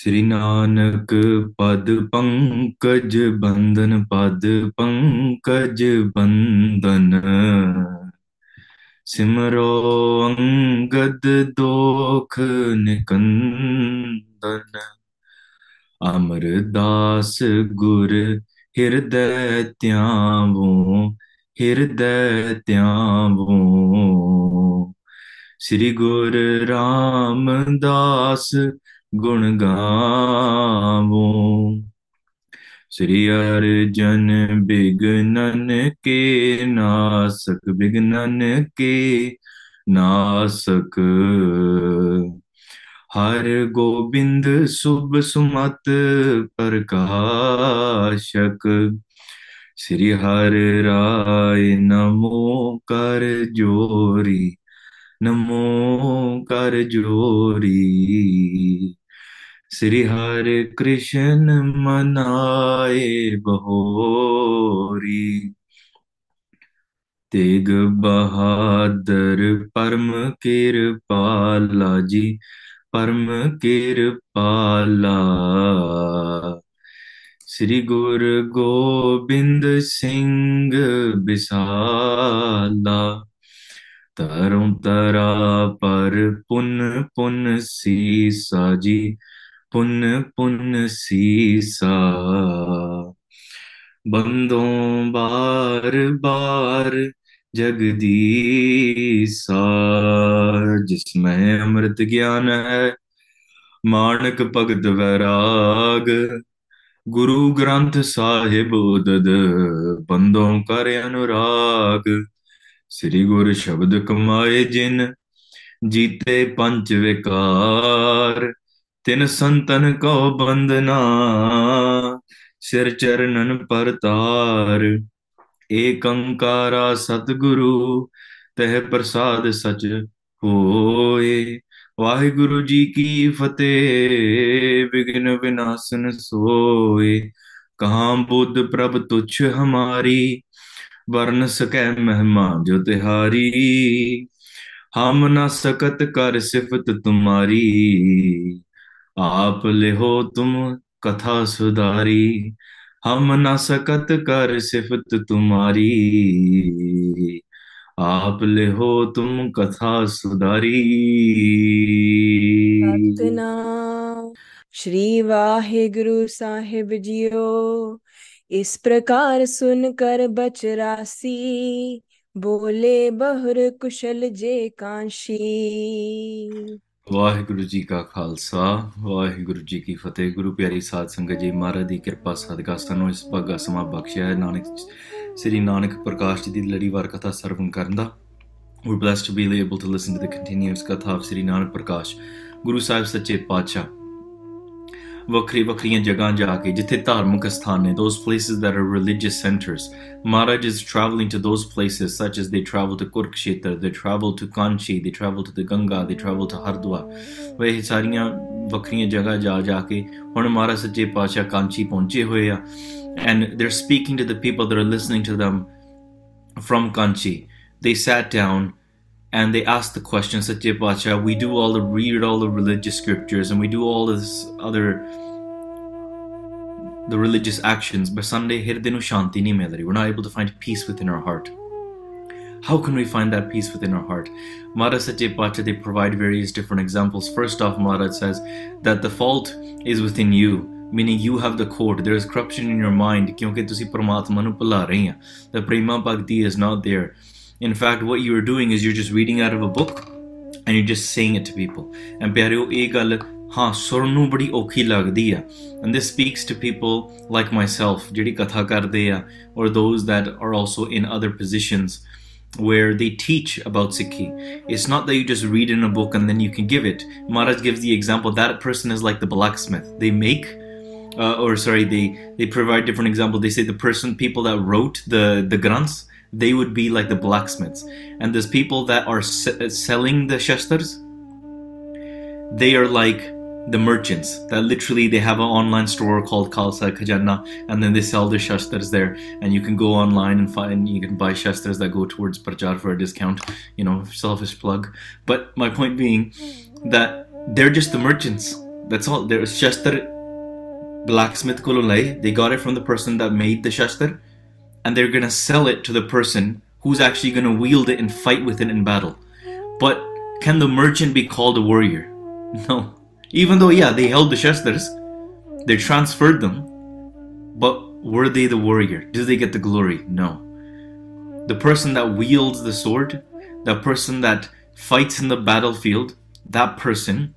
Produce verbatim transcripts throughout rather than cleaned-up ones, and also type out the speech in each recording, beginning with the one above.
श्री नानक पद पंकज बंदन पद पंकज बंदन सिमरो अंगद दोख निकंदन अमरदास गुर हृदय त्यावो हृदय त्यावो श्री गुर रामदास गुण गावो श्री अर्जन बिघ्नन के नासक बिघ्नन के नासक हर गोबिंद शुभ सुमत प्रकाशक श्री हर राय नमो कर जोरी नमो कर जोरी श्री हरे कृष्ण मनाए बहोरी तेग बहादुर परम कृपाला जी परम कृपाला श्री गुरु गोबिंद सिंह बिसाला तरों तरा पर पुन पुन सीसा जी पुन पुन सीसा बंदों बार बार जगदीसा जिसमें अमृत ज्ञान है मानक भगत वैराग गुरु ग्रंथ साहिब उदद बंदों कर अनुराग श्री गुरु शब्द कमाए जिन जीते पंच विकार तिन संतन को बंदना सिर चरणन परतार एकंकारा सतगुरु तह प्रसाद सच होए वाहिगुरु जी की फतेह विघ्न विनाशन सोए कहाँ बुद्ध प्रभ तुच्छ हमारी वर्ण सकै महिमा जो तिहारी हम न सकत कर सिफत तुम्हारी आप ले हो तुम कथा सुधारी हम ना सकत कर सिफत तुम्हारी आप ले हो तुम कथा सुधारी। सतनाम श्री वाहिगुरु साहिब जियो इस प्रकार सुनकर बच रासी बोले बहुर कुशल जे कांशी। वाहिगुरु जी का खालसा वाहिगुरु जी की फतेह। गुरु प्यारी साध संगत जी महाराज की कृपा सदका सानू इस भागा समा बख्शिया है नानक श्री नानक प्रकाश जी की लड़ीवार कथा सरवण करन दा। We're blessed to be able to listen to the continuous कथा of श्री नानक प्रकाश गुरु साहिब सच्चे पातशाह ਵੱਖਰੀ ਵੱਖਰੀਆਂ ਜਗ੍ਹਾ ਜਾ ਕੇ ਜਿੱਥੇ ਧਾਰਮਿਕ ਸਥਾਨ ਨੇ those places that are religious centers Maharaj is traveling to those places such as they travel to Kurukshetra they travel to Kanchi they travel to the Ganga they travel to Haridwar वे ਸਾਰੀਆਂ ਵੱਖਰੀਆਂ ਜਗ੍ਹਾ ਜਾ ਜਾ ਕੇ ਹੁਣ ਮਹਾਰਾਜ ਸੱਚੇ ਪਾਤਸ਼ਾਹ ਕਾਂਚੀ ਪਹੁੰਚੇ ਹੋਏ ਆ and they're speaking to the people that are listening to them from Kanchi they sat down and they asked the question Sache Pacha we do all the read all the religious scriptures and we do all this other the religious actions but someday hirde nu shanti nahi mil rahi we're not able to find peace within our heart how can we find that peace within our heart Maharaj Sache Pacha they provide various different examples first off Maharaj says that the fault is within you meaning you have the code there is corruption in your mind kyunki tusi Paramatma nu bhula rahe ho the prema bhakti is not there in fact what you are doing is you're just reading out of a book and you're just saying it to people and pyareo eh gal ha sur nu badi okhi lagdi a and this speaks to people like myself jehdi katha karde a or those that are also in other positions where they teach about Sikhi it's not that you just read in a book and then you can give it Maharaj gives the example that person is like the blacksmith they make uh, or sorry they they provide different examples they say the person people that wrote the the granths they would be like the blacksmiths and there's people that are se- selling the shastras they are like the merchants that literally they have an online store called Khalsa Khajanah, and then they sell their shastras there, and you can go online and find, you can buy shastras that go towards Prachar for a discount, you know, selfish plug. But my point being that they're just the merchants, that's all. There's shastar blacksmith kololai, they got it from the person that made the shastar, and they're gonna sell it to the person who's actually gonna wield it and fight with it in battle. But can the merchant be called a warrior? No. Even though, yeah, they held the shastras, they transferred them, but were they the warrior? Did they get the glory? No. The person that wields the sword, that person that fights in the battlefield, that person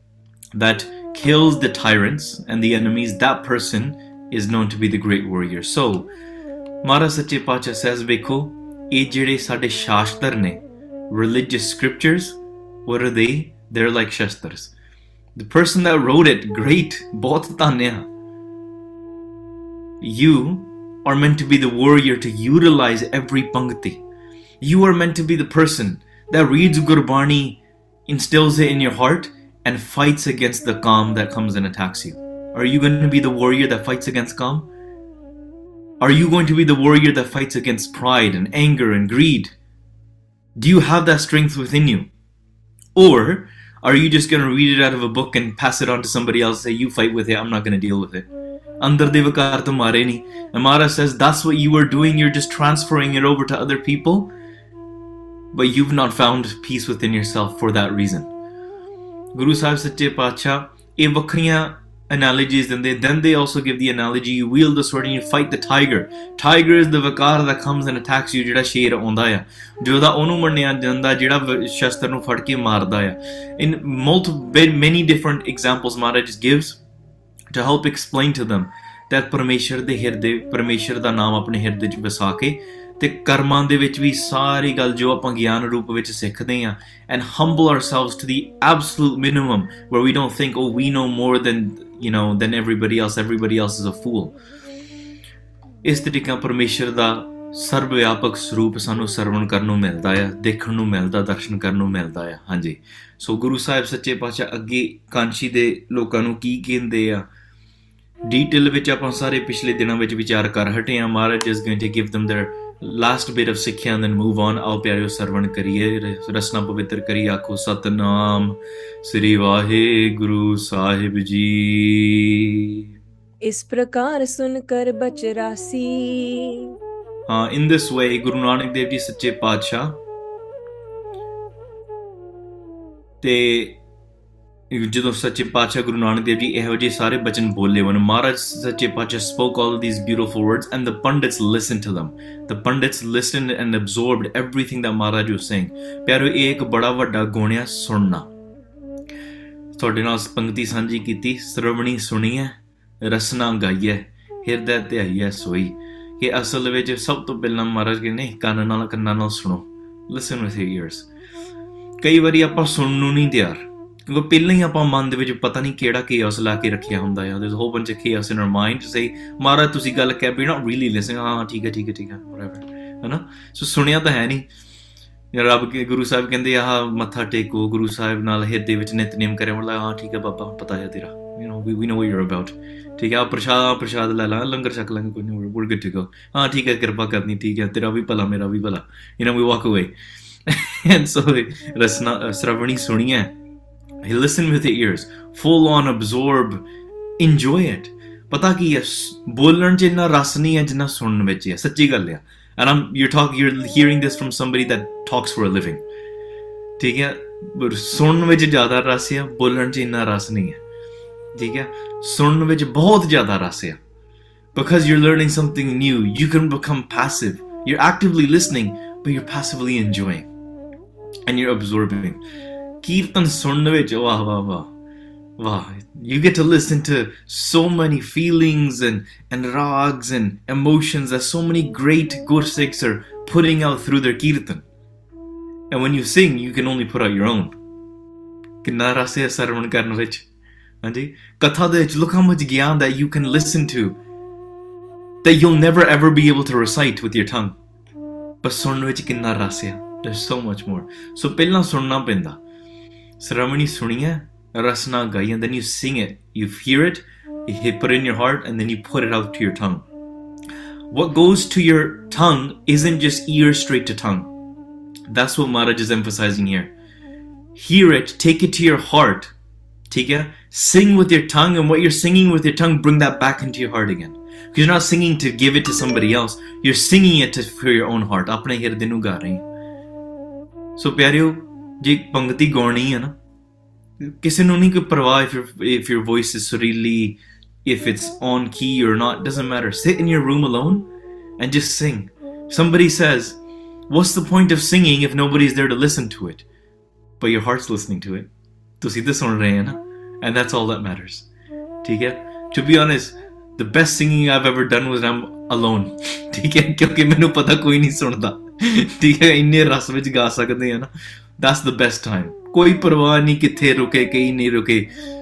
that kills the tyrants and the enemies, that person is known to be the great warrior. So, Mara Sache Pacha says, Vekho, eh jede sade shastar ne, religious scriptures, what are they? They're like shastras. The person that wrote it, great, bahut tanya. You are meant to be the warrior to utilize every pankti. You are meant to be the person that reads Gurbani, instills it in your heart, and fights against the Kaam that comes and attacks you. Are you going to be the warrior that fights against Kaam? Are you going to be the warrior that fights against pride and anger and greed? Do you have that strength within you? Or are you just going to read it out of a book and pass it on to somebody else, say, you fight with it, I'm not going to deal with it? Andar devakar tumhare nahi. Amara says, that's what you are doing, you're just transferring it over to other people, but you've not found peace within yourself for that reason. Guru Sahib Sache Pacha, eh vakhriyan analogies, then they, then they also give the analogy, you wield the sword and you fight the tiger. Tiger is the vakar that comes and attacks you, jeda sher aunda ya, jeda onu marneya janda, jeda shastar nu fad ke marda ya. In multiple, many different examples Maharaj gives to help explain to them that Parameshwar de hirde, Parameshwar da naam apne hirde vich vasa ke te karman de vich vi sari gal jo apan gyan roop vich sikhde ha, and humble ourselves to the absolute minimum where we don't think, oh, we know more than, you know, than everybody else, everybody else is a fool. Is tarika Parameshwar da sarvyapak swaroop sanu sarvan karan nu milda hai, dekhan nu milda, darshan karan nu milda hai. Hanji. So Guru Sahib Sache Pacha agge Kanchi de lokan nu ki kehnde ha, detail vich apan sare pichle dina vich vichar kar hate ha. Maharaj is going to give them their last bit of sikhya and then move on. Aao pyareo sarvan kariye, rasna pavitr kari, aakho satnam Sri Vahe Guru Sahib Ji. Is prakar sun kar bach rasi. Uh, in this way, Guru Nanak Dev Ji Sache Pacha, they Jidho Sache Pacha Guru Nanak Dev Ji eho je sare bachan bole. When Maharaj Sache Pacha spoke all of these beautiful words, and the Pandits listened to them. The Pandits listened and absorbed everything that Maharaj was saying. Pyaro ek bada vada gonya sunna. Tode naal pangti sanji kiti, sravani suniye, rasna gaiye, hirday te aiye soi. Ke asal vich sab to pehla Maharaj kehne kaana naal kanna naal suno. Listen with your ears. Kai wari apan sunnu nahi tiyar. Because ਪਹਿਲਾਂ ਹੀ ਆਪਾਂ ਮਨ ਦੇ ਵਿੱਚ ਪਤਾ ਨਹੀਂ ਕਿਹੜਾ case ਲਾ ਕੇ ਰੱਖਿਆ ਹੁੰਦਾ ਆ। There's a whole bunch of chaos in our mind. Say, ਮਾਰਾ ਤੁਸੀਂ ਗੱਲ ਕਹਿ ਵੀ not really listening. ਹਾਂ ਠੀਕ ਹੈ ਠੀਕ ਹੈ ਠੀਕ ਹੈ whatever, ਹੈ ਨਾ। ਸੋ ਸੁਣਿਆ ਤਾਂ ਹੈ ਨਹੀਂ ਰੱਬ ਕੇ। ਗੁਰੂ ਸਾਹਿਬ ਕਹਿੰਦੇ ਆਹ ਮੱਥਾ ਟੇਕੋ, ਗੁਰੂ ਸਾਹਿਬ ਨਾਲ ਹਿਰਦੇ ਵਿੱਚ ਨਿਤਨੇਮ ਕਰਿਆ। ਮਤਲਬ ਹਾਂ ਠੀਕ ਹੈ ਬਾਬਾ ਪਤਾ ਹੈ ਤੇਰਾ, you know we we know your about. ਠੀਕ ਹੈ ਆਹ ਪ੍ਰਸ਼ਾਦ ਪ੍ਰਸ਼ਾਦ ਲੈ ਲਾ, ਲੰਗਰ ਛਕ ਲਾਂਗੇ, ਕੋਈ ਨਹੀਂ ਗੁੜ ਗੱਡੀ ਕੋ। ਹਾਂ ਠੀਕ ਹੈ ਕਿਰਪਾ ਕਰਨੀ, ਠੀਕ ਹੈ ਤੇਰਾ ਵੀ ਭਲਾ ਮੇਰਾ ਵੀ ਭਲਾ, ਯੂ ਨੋ ਵੀ ਵਾਕ ਅਵੇ। ਐਂਡ ਸੋ ਰਸਨਾ ਸ੍ਰਵਣੀ ਸੁਣੀ ਹੈ। He listened with the ears, full on absorb, enjoy it. Pata ki hai, bolon ch inna ras nahi hai jinna sunn vich hai. Sachi gal hai. And I'm you're talking you're hearing this from somebody that talks for a living. Theek hai, sunn vich zyada ras hai, bolon ch inna ras nahi hai. Theek hai, sunn vich bahut zyada ras hai. Because you're learning something new, you can become passive. You're actively listening, but you're passively enjoying. And you're absorbing. Kirtan Sunavich, wow, wow, wow, wow. You get to listen to so many feelings and, and rags and emotions that so many great Gursikhs are putting out through their Kirtan. And when you sing, you can only put out your own. Kinna rasya sarvan karan vich. Katha de vich lukha much gyan that you can listen to, that you'll never ever be able to recite with your tongue. But Sunavich kinna rasya. There's so much more. So, pehla sunna penda. Sravani suniya, Rasna Gai, and then you sing it. You hear it, you put it in your heart, and then you put it out to your tongue. What goes to your tongue isn't just ear straight to tongue. That's what Maharaj is emphasizing here. Hear it, take it to your heart. Sing with your tongue, and what you're singing with your tongue, bring that back into your heart again. Because you're not singing to give it to somebody else. You're singing it to, for your own heart. Apne hirde nu ga rahe hain. So, pyareo, je pangti gauni hai na. Kise nu nahi koi parwah if your if your voice is surreally, if it's on key or not, doesn't matter. Sit in your room alone and just sing. Somebody says, "What's the point of singing if nobody's there to listen to it?" But your heart's listening to it. And that's all that matters. To be honest, the best singing I've ever done was I'm alone. That's the best time.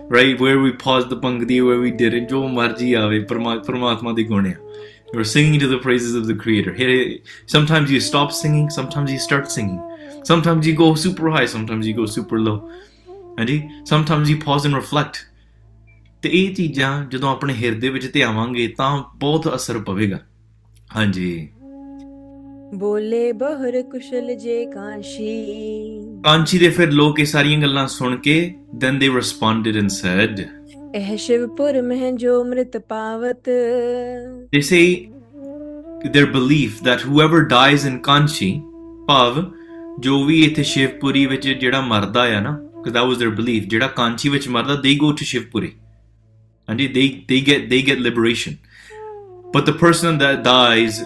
Right? Where we paused the pangdi, where we didn't. You're singing to the praises of the Creator. Sometimes you stop singing, sometimes you start singing. Sometimes you go super high, sometimes you go super low. Sometimes you pause and reflect. Bole bahar kushal je kanshi. Kanshi de fir log ke saariyan gallan sun ke, then they responded and said, Eh Shivpur mein jo mrit pavat. They say their belief that whoever dies in Kanshi, Pav, jo vi ethe Shivpuri vich jehda marda hai na. Because that was their belief. Jehda Kanchi vich marda, they go to Shivpuri. And they, they, get, they get liberation. But the person that dies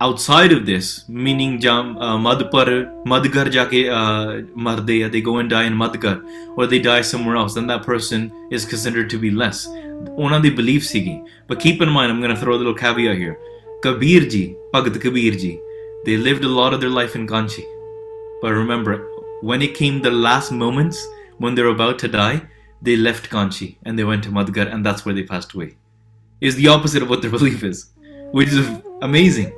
outside of this, meaning jam, uh, Madhpar, Madhgar jaake uh, marde, they go and die in Madhgar, or they die somewhere else, then that person is considered to be less. Ona de belief sigi. But keep in mind, I'm going to throw a little caveat here. Kabir ji, Bhagat Kabir ji, they lived a lot of their life in Kanchi. But remember, when it came the last moments, when they were about to die, they left Kanchi and they went to Madhgar, and that's where they passed away. It's the opposite of what their belief is, which is amazing.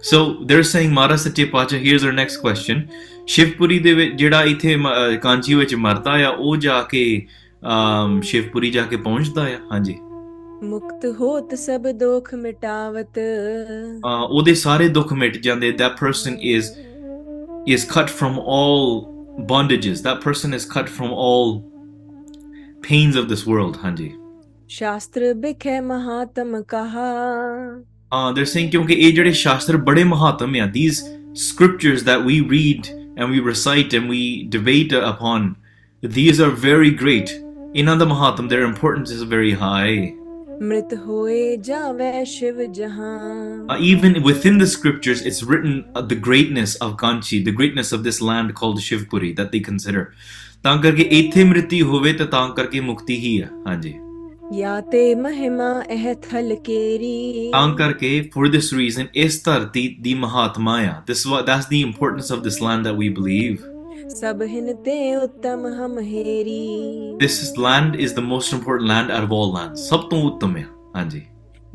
So they're saying, Mara Sache Pacha, here's our next question. Shivpuri de jehda ithe Kanchi vich marda ya, oh ja ke Shivpuri ja ke pahunchda ya, hanji. Mukt hot sab dokh mitavat. Ode sare dokh mit jande, that person is is cut from all bondages. That person is cut from all pains of this world. Hanji. Shastra bikhe mahatam kaha. Uh, they're saying kyunki eh jehde shastra bade mahatam hai. These scriptures that we read and we recite and we debate upon, these are very great. Inna da mahatam, their importance is very high. Mrit hoye jave shiv jahan. Uh, even within the scriptures, it's written uh, the greatness of Kanchi, the greatness of this land called Shivpuri that they consider. Taan karke ethe mriti hove ta taan karke mukti hi hai. Hanji. Yate mahima eh thal keri. Taan karke, for this reason, is tarti di mahatmaya. This is what, that's the importance of this land that we believe. This land is the most important land out of all lands. Sab to uttam hai. Hanji.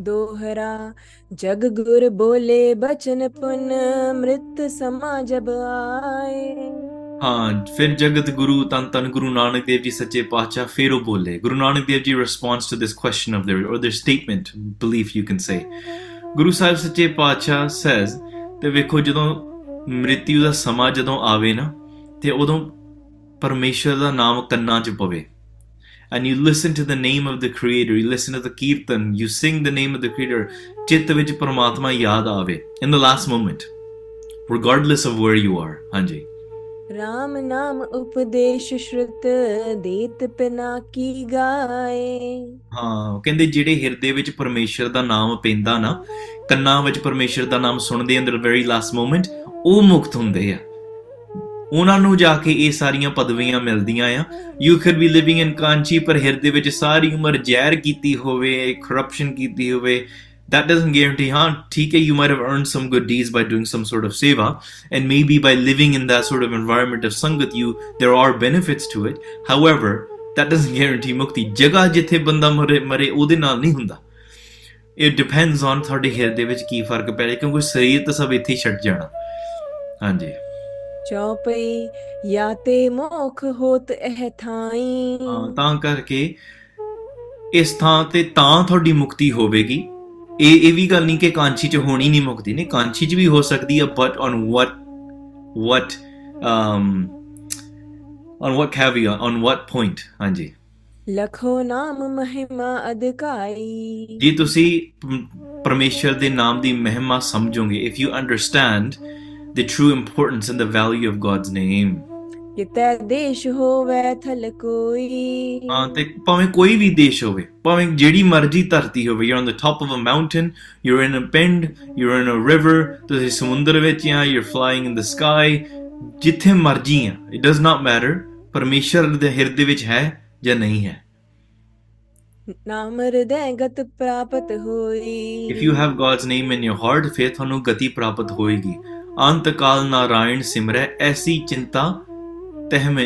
Dohra Jaggur bole bachan pun mrit sama jab aaye. Haan, fir Jagat Guru Tan Tan Guru Nanak Dev Ji Sache Pacha Fero bole. Guru Nanak Dev Ji responds to this question of their, or their statement, belief you can say. Guru Sahib Sache Pacha says, Te vekho jadon mrityu da sama jadon aave na. And you listen to the name of the Creator, you listen to the Kirtan, you sing the name of the Creator, in the last moment, regardless of where you are. Hanji. Ram Nam Upadesh Shrit Det Pina Ki Gaaye. Haan, kende jehde hirde vich Parmeshwar da naam penda na, kanna vich Parmeshwar da naam sunde in the very last moment, oh mukt hunde hai. You could be living in Kanchi, par hirde vich sari umar jair kiti hove, corruption kiti hove. That doesn't guarantee, huh? You might have earned some good deeds by doing some sort of seva, and maybe by living in that sort of environment of sangat, you there are benefits to it. However, that doesn't guarantee mukti. Jaga jithe banda mare mare ode naal nahi hunda. It depends on thade hirde vich ki fark pay, kyunki sarir ta sab ithe chhat jana. Hanji. Chaupai याते मोख होत एह Thai. तां करके इस थां ते तां थोड़ी मुक्ति होवेगी। ਇਹ ਵੀ ਗੱਲ ਨਹੀਂ ਕਿ ਕਾਂਛੀ 'ਚ ਹੋਣੀ ਨਹੀਂ ਮੁਕਤੀ, ਨਹੀਂ ਕਾਂਛੀ 'ਚ ਵੀ ਹੋ ਸਕਦੀ ਹੈ, but on what what on what ਕੈਵੀ ਔਨ ਵਟ ਪੁਆਇੰਟ। ਹਾਂਜੀ, ਲਖੋ ਨਾਮ ਮਹਿਮਾ ਅਧਿਕਾਈ। ਜੇ ਤੁਸੀਂ ਪਰਮੇਸ਼ਰ ਦੇ ਨਾਮ ਦੀ ਮਹਿਮਾ ਸਮਝੋਗੇ, if you understand the true importance and the value of God's name, ਕਿਤੇ ਦੇਸ਼ ਹੋਵੇ ਥਲ ਕੋਈ, ਹਾਂ ਤੇ ਭਾਵੇਂ ਕੋਈ ਵੀ ਦੇਸ਼ ਹੋਵੇ, ਭਾਵੇਂ ਜਿਹੜੀ ਮਰਜ਼ੀ ਧਰਤੀ ਹੋਵੇ, you are on the top of a mountain, you are in a ਪਿੰਡ, you are in a river, ਤੁਸੀਂ ਸਮੁੰਦਰ ਵਿੱਚ ਆ, you are flying in the sky, ਜਿੱਥੇ ਮਰਜ਼ੀ ਆ, ਇਟ ਡਜ਼ ਨਾਟ ਮੈਟਰ ਪਰਮੇਸ਼ਰ ਦੇ ਹਿਰਦੇ ਵਿੱਚ ਹੈ ਜਾਂ ਨਹੀਂ ਹੈ। ਨਾਮ ਹਿਰਦੈ ਗਤ ਪ੍ਰਾਪਤ ਹੋਈ। If you have God's name in your heart, ਫਿਰ ਤੁਹਾਨੂੰ ਗਤੀ ਪ੍ਰਾਪਤ ਹੋਏਗੀ। ਅੰਤ ਕਾਲ ਨਾਰਾਇਣ ਸਿਮਰੈ, ਐਸੀ ਚਿੰਤਾ ਤਹਿ ਮੈਂ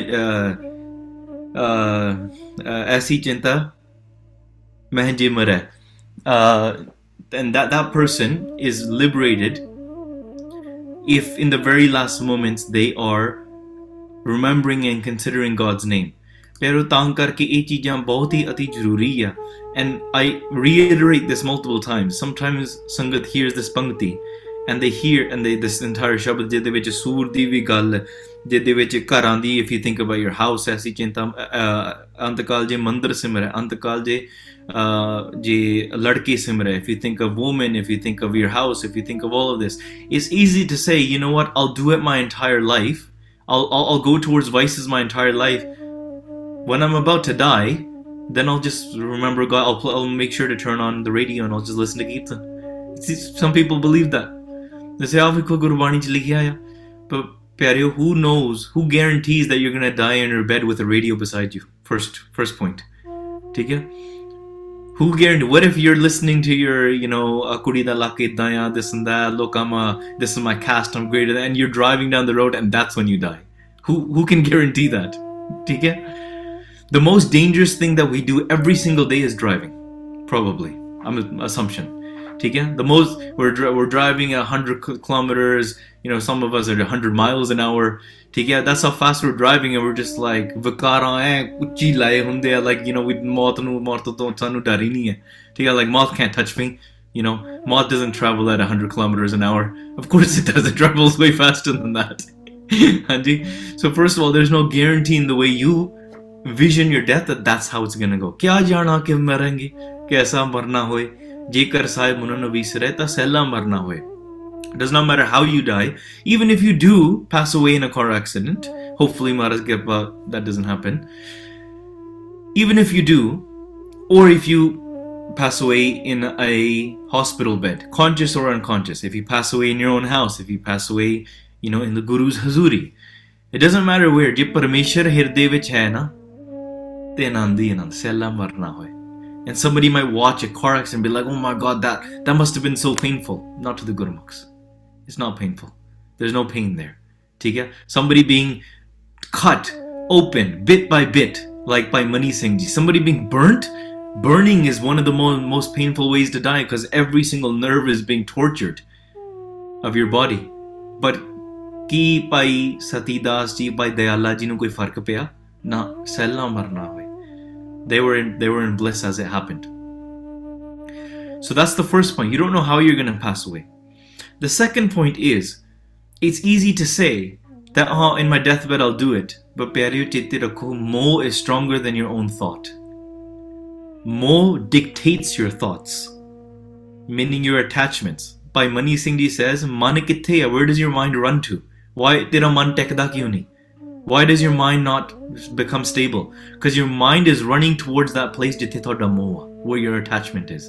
ਐਸੀ ਚਿੰਤਾ ਮਹਿ ਜੇ ਮਰੈ। And that that person is liberated if in the very last moments they are remembering and considering God's name. Pero taang karke eh cheezan bahut hi ati zaruri hai. And I reiterate this multiple times. Sometimes Sangat hears this Pankti and they hear and they this entire Shabad jede vich soor di vi gall ਜਿਹਦੇ ਵਿੱਚ ਘਰਾਂ ਦੀ, if you think about your house, ਐਸੀ ਚਿੰਤਾ ਅੰਤਕਾਲ ਜੇ ਮੰਦਰ ਸਿਮਰੈ, ਅੰਤਕਾਲ ਜੇ ਜੇ ਲੜਕੀ ਸਿਮਰੈ, if you think a woman, if you think of your house, if you think of all of this, it's easy to say you know what, I'll do it my entire life, I'll I'll go towards vices my entire life, when I'm about to die then I'll just remember God, I'll make sure to turn on the radio and I'll just listen to kirtan. Some people believe that, they say ਆਹ ਵੇਖੋ ਗੁਰਬਾਣੀ 'ਚ ਲਿਖਿਆ ਆ, ਪਰ Pyareo, who knows, who guarantees that you're going to die in your bed with a radio beside you? First, first point. ठीक है? Who guarantees? What if you're listening to your, you know, kudi da lake daya, this and that, lokama, this is my caste, I'm greater than, and you're driving down the road and that's when you die. Who who can guarantee that? ठीक है? The most dangerous thing that we do every single day is driving. Probably. I'm an assumption. ठीक है? The most, we're we're driving at one hundred kilometers, you know, some of us are one hundred miles an hour. ठीक है? That's how fast we're driving and we're just like ਵਿਕਾਰਾਂ ਐ ਉੱਚੀ ਲਾਏ ਹੁੰਦੇ ਆ, like, you know, with ਮੌਤ ਨੂੰ, ਮੌਤ ਤੋਂ ਸਾਨੂੰ ਡਰ ਹੀ ਨਹੀਂ ਹੈ। ਠੀਕ ਹੈ? Like, moth can't touch me, you know, moth doesn't travel at one hundred kilometers an hour. Of course it does, it travels way faster than that. ਹਾਂਜੀ, so first of all, there's no guarantee in the way you vision your death that that's how it's going to go. ਕਿਆ ਜਾਣਾ ਕਿ ਮਰਾਂਗੇ, ਕੈਸਾ ਮਰਨਾ ਹੋਏ, ਜੇਕਰ ਸਾਹਿਬ ਉਹਨਾਂ ਨੂੰ ਵਿਸਰੇ ਤਾਂ ਸਹਿਲਾ ਮਰਨਾ ਹੋਏ। Does not matter how you die, even if you do pass away in a car accident, hopefully Maharaj Kripa that doesn't happen, even if you do, or if you pass away in a hospital bed, conscious or unconscious, if you pass away in your own house, if you pass away, you know, in the guru's hazuri, it doesn't matter where, ਜੇ ਪਰਮੇਸ਼ਰ ਹਿਰਦੇ ਵਿੱਚ ਹੈ ਨਾ ਤੇ ਆਨੰਦ ਹੀ ਆਨੰਦ, ਸਹਿਲਾ ਮਰਨਾ ਹੋਏ। And somebody might watch a car accident and be like, oh my God, that that must have been so painful. Not to the Gurumukhs. It's not painful. There's no pain there. Okay? Somebody being cut open, bit by bit, like by Mani Singh Ji. Somebody being burnt. Burning is one of the mo- most painful ways to die because every single nerve is being tortured of your body. But ki pai Sati Das Ji, pai Dayala Ji nu koi fark paya? Na, sehla marna hoye. They were in, they were in bliss as it happened. So that's the first point. You don't know how you're going to pass away. The second point is, it's easy to say that, oh, in my deathbed I'll do it. But pyareo chitte rakho, moh is stronger than your own thought. Moh dictates your thoughts, meaning your attachments. Bhai Mani Singh Ji says, man kithe hai? Where does your mind run to? Why tera man tekda kyun nahi? Why does your mind not become stable? Because your mind is running towards that place, where your attachment is.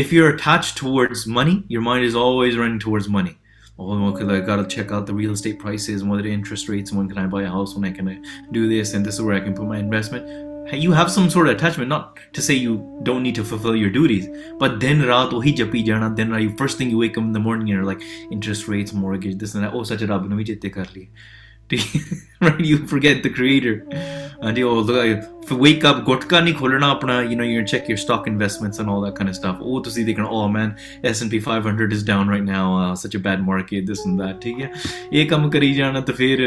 If you're attached towards money, your mind is always running towards money. Oh, because I gotta check out the real estate prices, what are the interest rates, when can I buy a house, when can I do this, and this is where I can put my investment. You have some sort of attachment, not to say you don't need to fulfill your duties, but then raat ohi japi jana, then you first thing you wake up in the morning and you're like, interest rates, mortgage, this and that. Oh, such a rabbi, no, we jitte kar liye. Right? You forget the creator. and you know, wake up, gotka nahi kholna apna, you know, you check your stock investments and all that kind of stuff. Oh, to see they can, oh man, S and P five hundred is down right now, uh, such a bad market, this and that. ठीक है, ये काम करी जाना तो फिर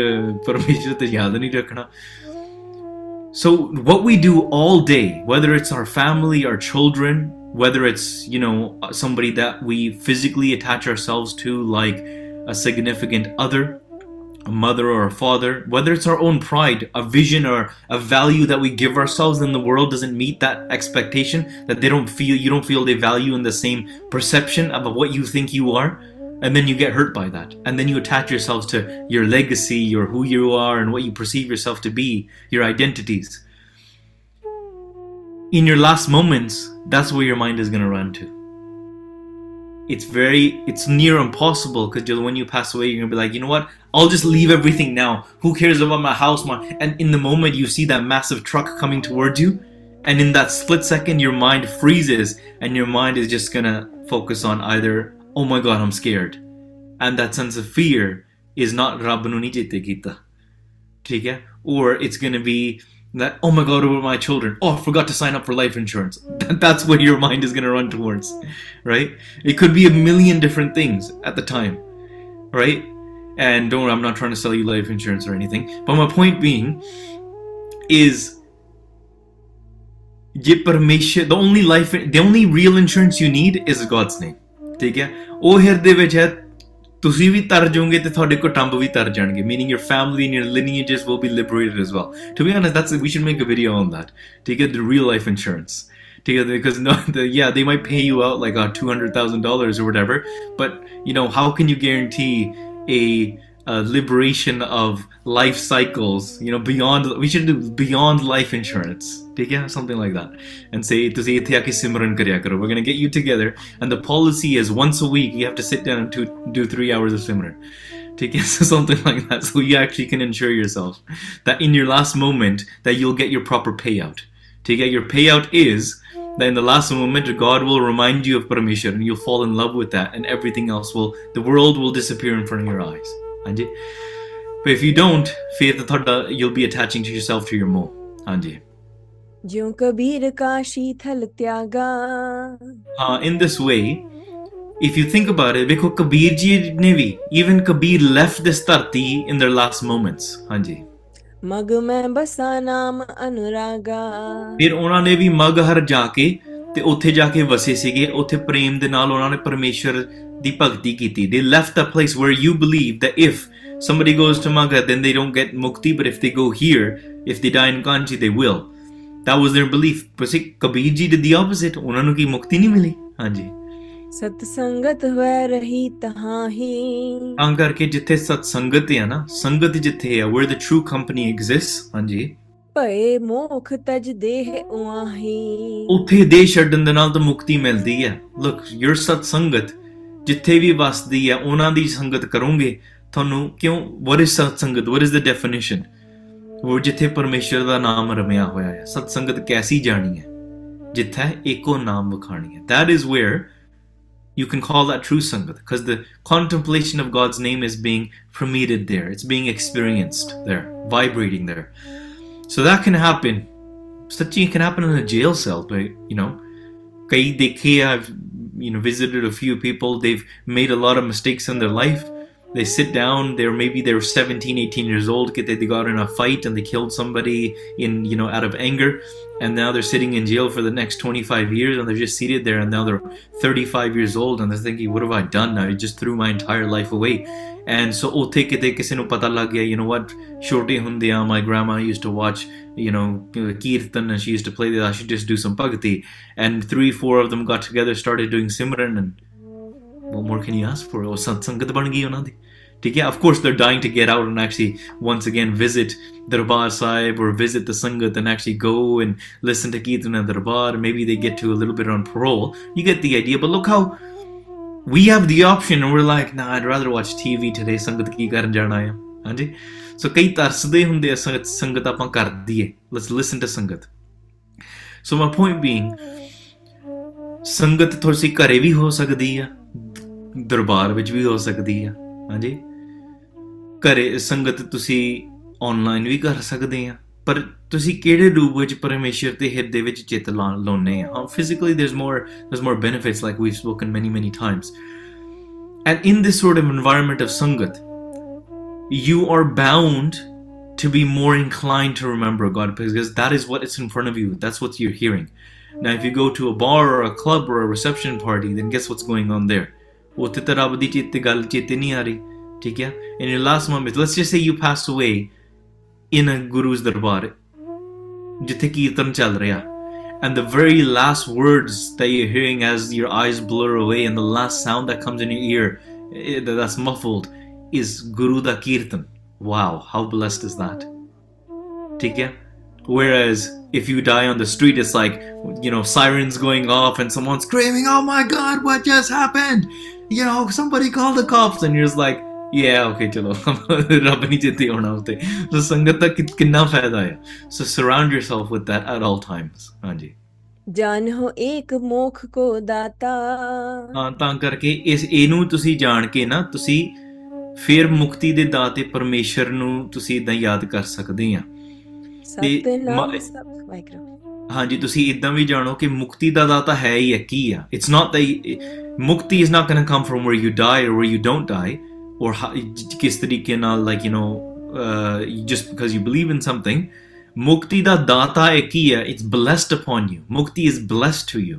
परमेश्वर तो याद नहीं रखना. So what we do all day, whether it's our family, our children, whether it's, you know, somebody that we physically attach ourselves to, like a significant other, a mother or a father, whether it's our own pride, a vision or a value that we give ourselves and the world doesn't meet that expectation, that they don't feel, you don't feel they value in the same perception of what you think you are, and then you get hurt by that, and then you attach yourselves to your legacy, your who you are and what you perceive yourself to be, your identities. In your last moments, that's where your mind is going to run to. It's very, it's near impossible, because when you pass away, you're going to be like, you know what, I'll just leave everything now. Who cares about my house? My... And in the moment you see that massive truck coming towards you, and in that split second, your mind freezes and your mind is just going to focus on either, oh my God, I'm scared. And that sense of fear is not Rabb nu nahi jete kita. ठीक है? Or it's going to be that, oh my God, over my children, oh, I forgot to sign up for life insurance. That's what your mind is going to run towards, right? It could be a million different things at the time, right? And don't worry, I'm not trying to sell you life insurance or anything, but my point being is the only life, the only real insurance you need is God's name. Meaning your family and your lineages will be liberated as well. To be honest, that's, we should make a video on that, to get the real life insurance. Because no, the, yeah, they might pay you out like two hundred thousand dollars or whatever, but you know, how can you guarantee a, a liberation of life cycles? You know, beyond, we should do beyond life insurance. Something like that, and say, we're going to get you together, and the policy is once a week you have to sit down and to do three hours of simran, something like that, so you actually can ensure yourself that in your last moment that you'll get your proper payout. Your payout is that in the last moment God will remind you of Parameshwar, and you'll fall in love with that, and everything else will, the world will disappear in front of your eyes. But if you don't, you'll be attaching to yourself to your mo. In this way, if you think about it, because Kabir ji ne bhi, even Kabir left this tarti in their last moments. Hanji. Mag mein basa naam anuraga. Phir ohna ne bhi mag har jaake te othe jaake vase sige, othe prem de naal ohna ne Parameshwar di bhakti kiti. They left the place where you believe that if somebody goes to Magha, then they don't get mukti, but if they go here, if they die in Kanchi, they will. That was their belief. But see, Kabir ji did the opposite. Unhanu ki mukti nahi mili. Haanji. Satsangat vai rahi tahan hi. Taan karke jithe satsangat hai na, sangat jithe hai, where the true company exists. Haanji. Pae mokh taj deh uahi. Uthe deh chaddan de naal ta mukti mildi hai. Look, your satsangat, jithe vi vasdi hai, unhan di sangat karunge. Thanu kyun? What is satsangat? What is the definition? वो जिथे परमेश्वर दा नाम रमया होया है, सत्संगत कैसी जानी है, जिथे एको नाम बखानी है. That is where you can call that true sangat, because the contemplation of God's name is being permeated there, it's being experienced there, vibrating there. So that can happen. Sachi, it can happen in a jail cell, but you know, kai dekhe, I've you know visited a few people. They've made a lot of mistakes in their life. They sit down, they're maybe they're seventeen, eighteen years old, they got in a fight and they killed somebody in, you know, out of anger, and now they're sitting in jail for the next twenty-five years, and they're just seated there, and now they're thirty-five years old and they're thinking, what have I done now? I just threw my entire life away. And so, you know what, my grandma used to watch, you know, Kirtan, and she used to play that, I should just do some bhakti. And three, four of them got together, started doing Simran, and what more can you ask for? Of course, they're dying to get out and actually once again visit Darbar Sahib or visit the Sangat and actually go and listen to Kirtan and Darbar. Maybe they get to a little bit on parole. You get the idea. But look how we have the option and we're like, nah, I'd rather watch T V today. Sangat ki karan jana hai. So, kai tarsde hunde Sangat apan kar diye. Let's listen to Sangat. So, my point being, Sangat thorsi kare bhi ho sakdi hai. Darbar vich bhi ho sakdi hai, haan ji, kare sangat tusi online bhi kar sakde ho, ਪਰ ਤੁਸੀਂ ਕਿਹੜੇ ਰੂਪ ਵਿੱਚ ਪਰਮੇਸ਼ਰ ਦੇ ਹਿਰਦੇ ਵਿੱਚ ਚਿੱਤ ਲਾਉਨੇ ਆ? Physically there's more there's more benefits, like we've spoken many many times. And in this sort of environment of sangat, you are bound to be more inclined to remember God, because that is what is in front of you. That's what you're hearing. Now if you go to a bar or a club or a reception party, then guess what's going on there? In your last moments, let's just say you pass away in a guru's darbar, and the very last words that you're hearing as your eyes blur away and the last sound that comes in your ear that's muffled is Guru da Kirtan. Wow, how blessed is that? Okay? Whereas if you die on the street, it's like, you know, sirens going off and someone screaming, "Oh my God, what just happened? You know, somebody call the cops," and you're just like, yeah, okay, chalo. So sangat da kitna fayda hai. So surround yourself with that at all times. Hanji. जान हो एक मोख को दाता। हाँ, तां करके इस एनु तुसी जान के ना तुसी फिर मुक्ति दे दाते परमेश्वर नू तुसी इदां याद कर सकदे आ। हाँ जी, तुसी इदां भी जानो कि मुक्ति दा दाता है ही की आ। It's not that mukti is not going to come from where you die or where you don't die. Or kis tarike naal, like, you know, uh, just because you believe in something. Mukti da data ekiya, it's blessed upon you. Mukti is blessed to you.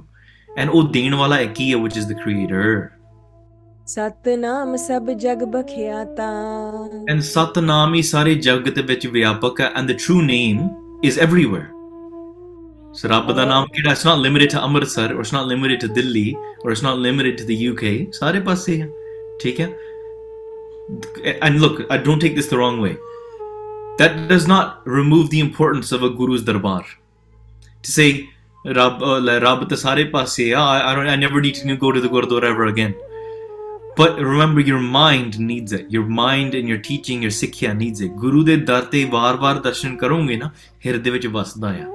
And o den wala ekiya, which is the creator. Satnam sab jag bakhyata. And Satnam hi sare jagat vich vyapak hai, and the true name is everywhere. So Rabb da naam keda, it's not limited to Amritsar, or it's not limited to Delhi, or it's not limited to the U K. Sare passe hai. Theek hai? And look, I don't take this the wrong way. That does not remove the importance of a guru's darbar. To say, Rab, Rab ta sare paase hai, I, I, don't, I never need to go to the Gurdwara ever again. But remember, your mind needs it. Your mind and your teaching, your sikhya needs it. Guru de dar te var var darshan karunge na, hirde vich vasda hai.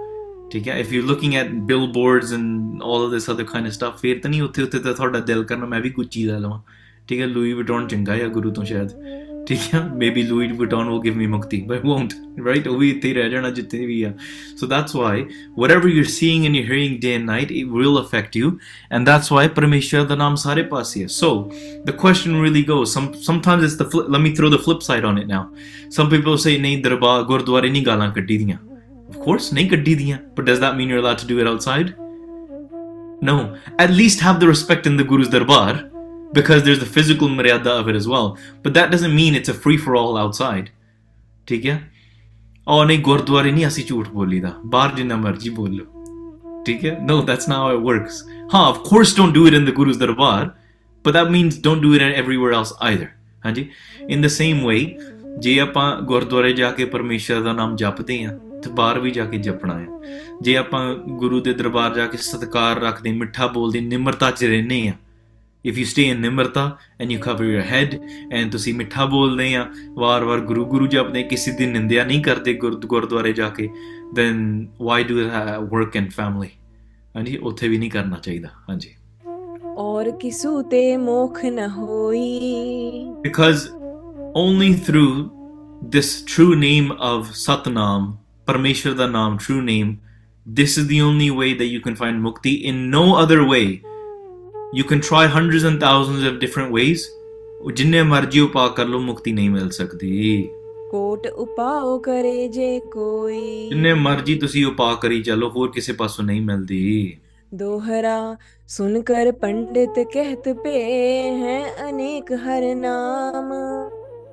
If you're looking at billboards and all of this other kind of stuff, fir ta nahi utthe utthe ta thoda dil karna main bhi kuch cheez le lawa. ठीक है, Louis Vuitton चंगा या गुरु तो शायद, ठीक है, maybe Louis Vuitton will give me mukti, but won't, right? वही इतने रह जाना जितने भी है. So that's why whatever you're seeing and you're hearing day and night, it will affect you, and that's why Parameshwar da naam sare paas hai. So the question really goes. Some sometimes it's the flip, let me throw the flip side on it now. Some people say nahi darbar gurdware nahi galan kaddi diyan. Of course nahi kaddi diyan, but does that mean you're allowed to do it outside? No. At least have the respect in the guru's darbar. Because there's the physical maryada of it as well. But that doesn't mean it's a free-for-all outside. ठीक है? Oh, नहीं गुरुद्वारे नहीं ऐसी झूठ बोली था. बाहर जितना मर्जी बोलो. ठीक है? No, that's not how it works. हाँ, of course don't do it in the Guru's Darbar. But that means don't do it everywhere else either. हाँ जी? In the same way, जे अपा गुरुद्वारे जाके परमेश्वर दा नाम जपते हैं, तो बाहर भी जाके जपना है. जे अपा गुरु दे दरबार जाके सत्कार रखते, मिठा बोलते, निम्रता च रहने हैं. If you stay in nimrata and you cover your head and tusi mitha bolde ya var var guru guru japne kisi din nindya nahi karde gurdware jaake, then why do work and family? Hanji, utthe vi nahi karna chahida. Hanji, aur kisu te mokh na hoi, because only through this true name of Satnam, Parameshwar da naam, true name, this is the only way that you can find mukti. In no other way. You can try hundreds and thousands of different ways. जिन्ने मर्जी उपा कर लो, मुक्ति नहीं मिल सकती. Coat उपाओ करे जे कोई. जिन्ने मर्जी तुसी उपा करी चलो, और किसी पासों नहीं मिलती. दोहरा सुनकर पंडित कहत पे हैं अनेक हर नाम.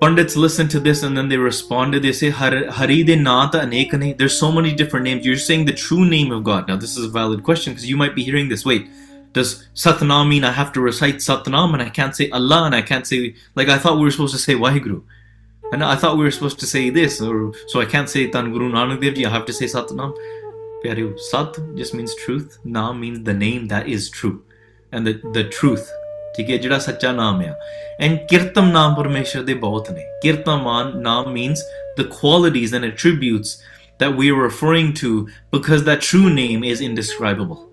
Pundits listen to this and then they respond to this. They say, Hari de Nata anek ne. There's so many different names. You're saying the true name of God. Now this is a valid question, because you might be hearing this. Wait. Does Satnam mean I have to recite Satnam and I can't say Allah and I can't say, like, I thought we were supposed to say Waheguru, and I thought we were supposed to say this, or so I can't say Tan Guru Nanak Dev Ji, I have to say Satnam. Pyare, Sat just means truth, Nam means the name that is true, and the, the truth. Okay, jada sacha naam hai. And Kirtam naam Parameshwar de bahut ne. Kirtaman naam means the qualities and attributes that we are referring to, because that true name is indescribable.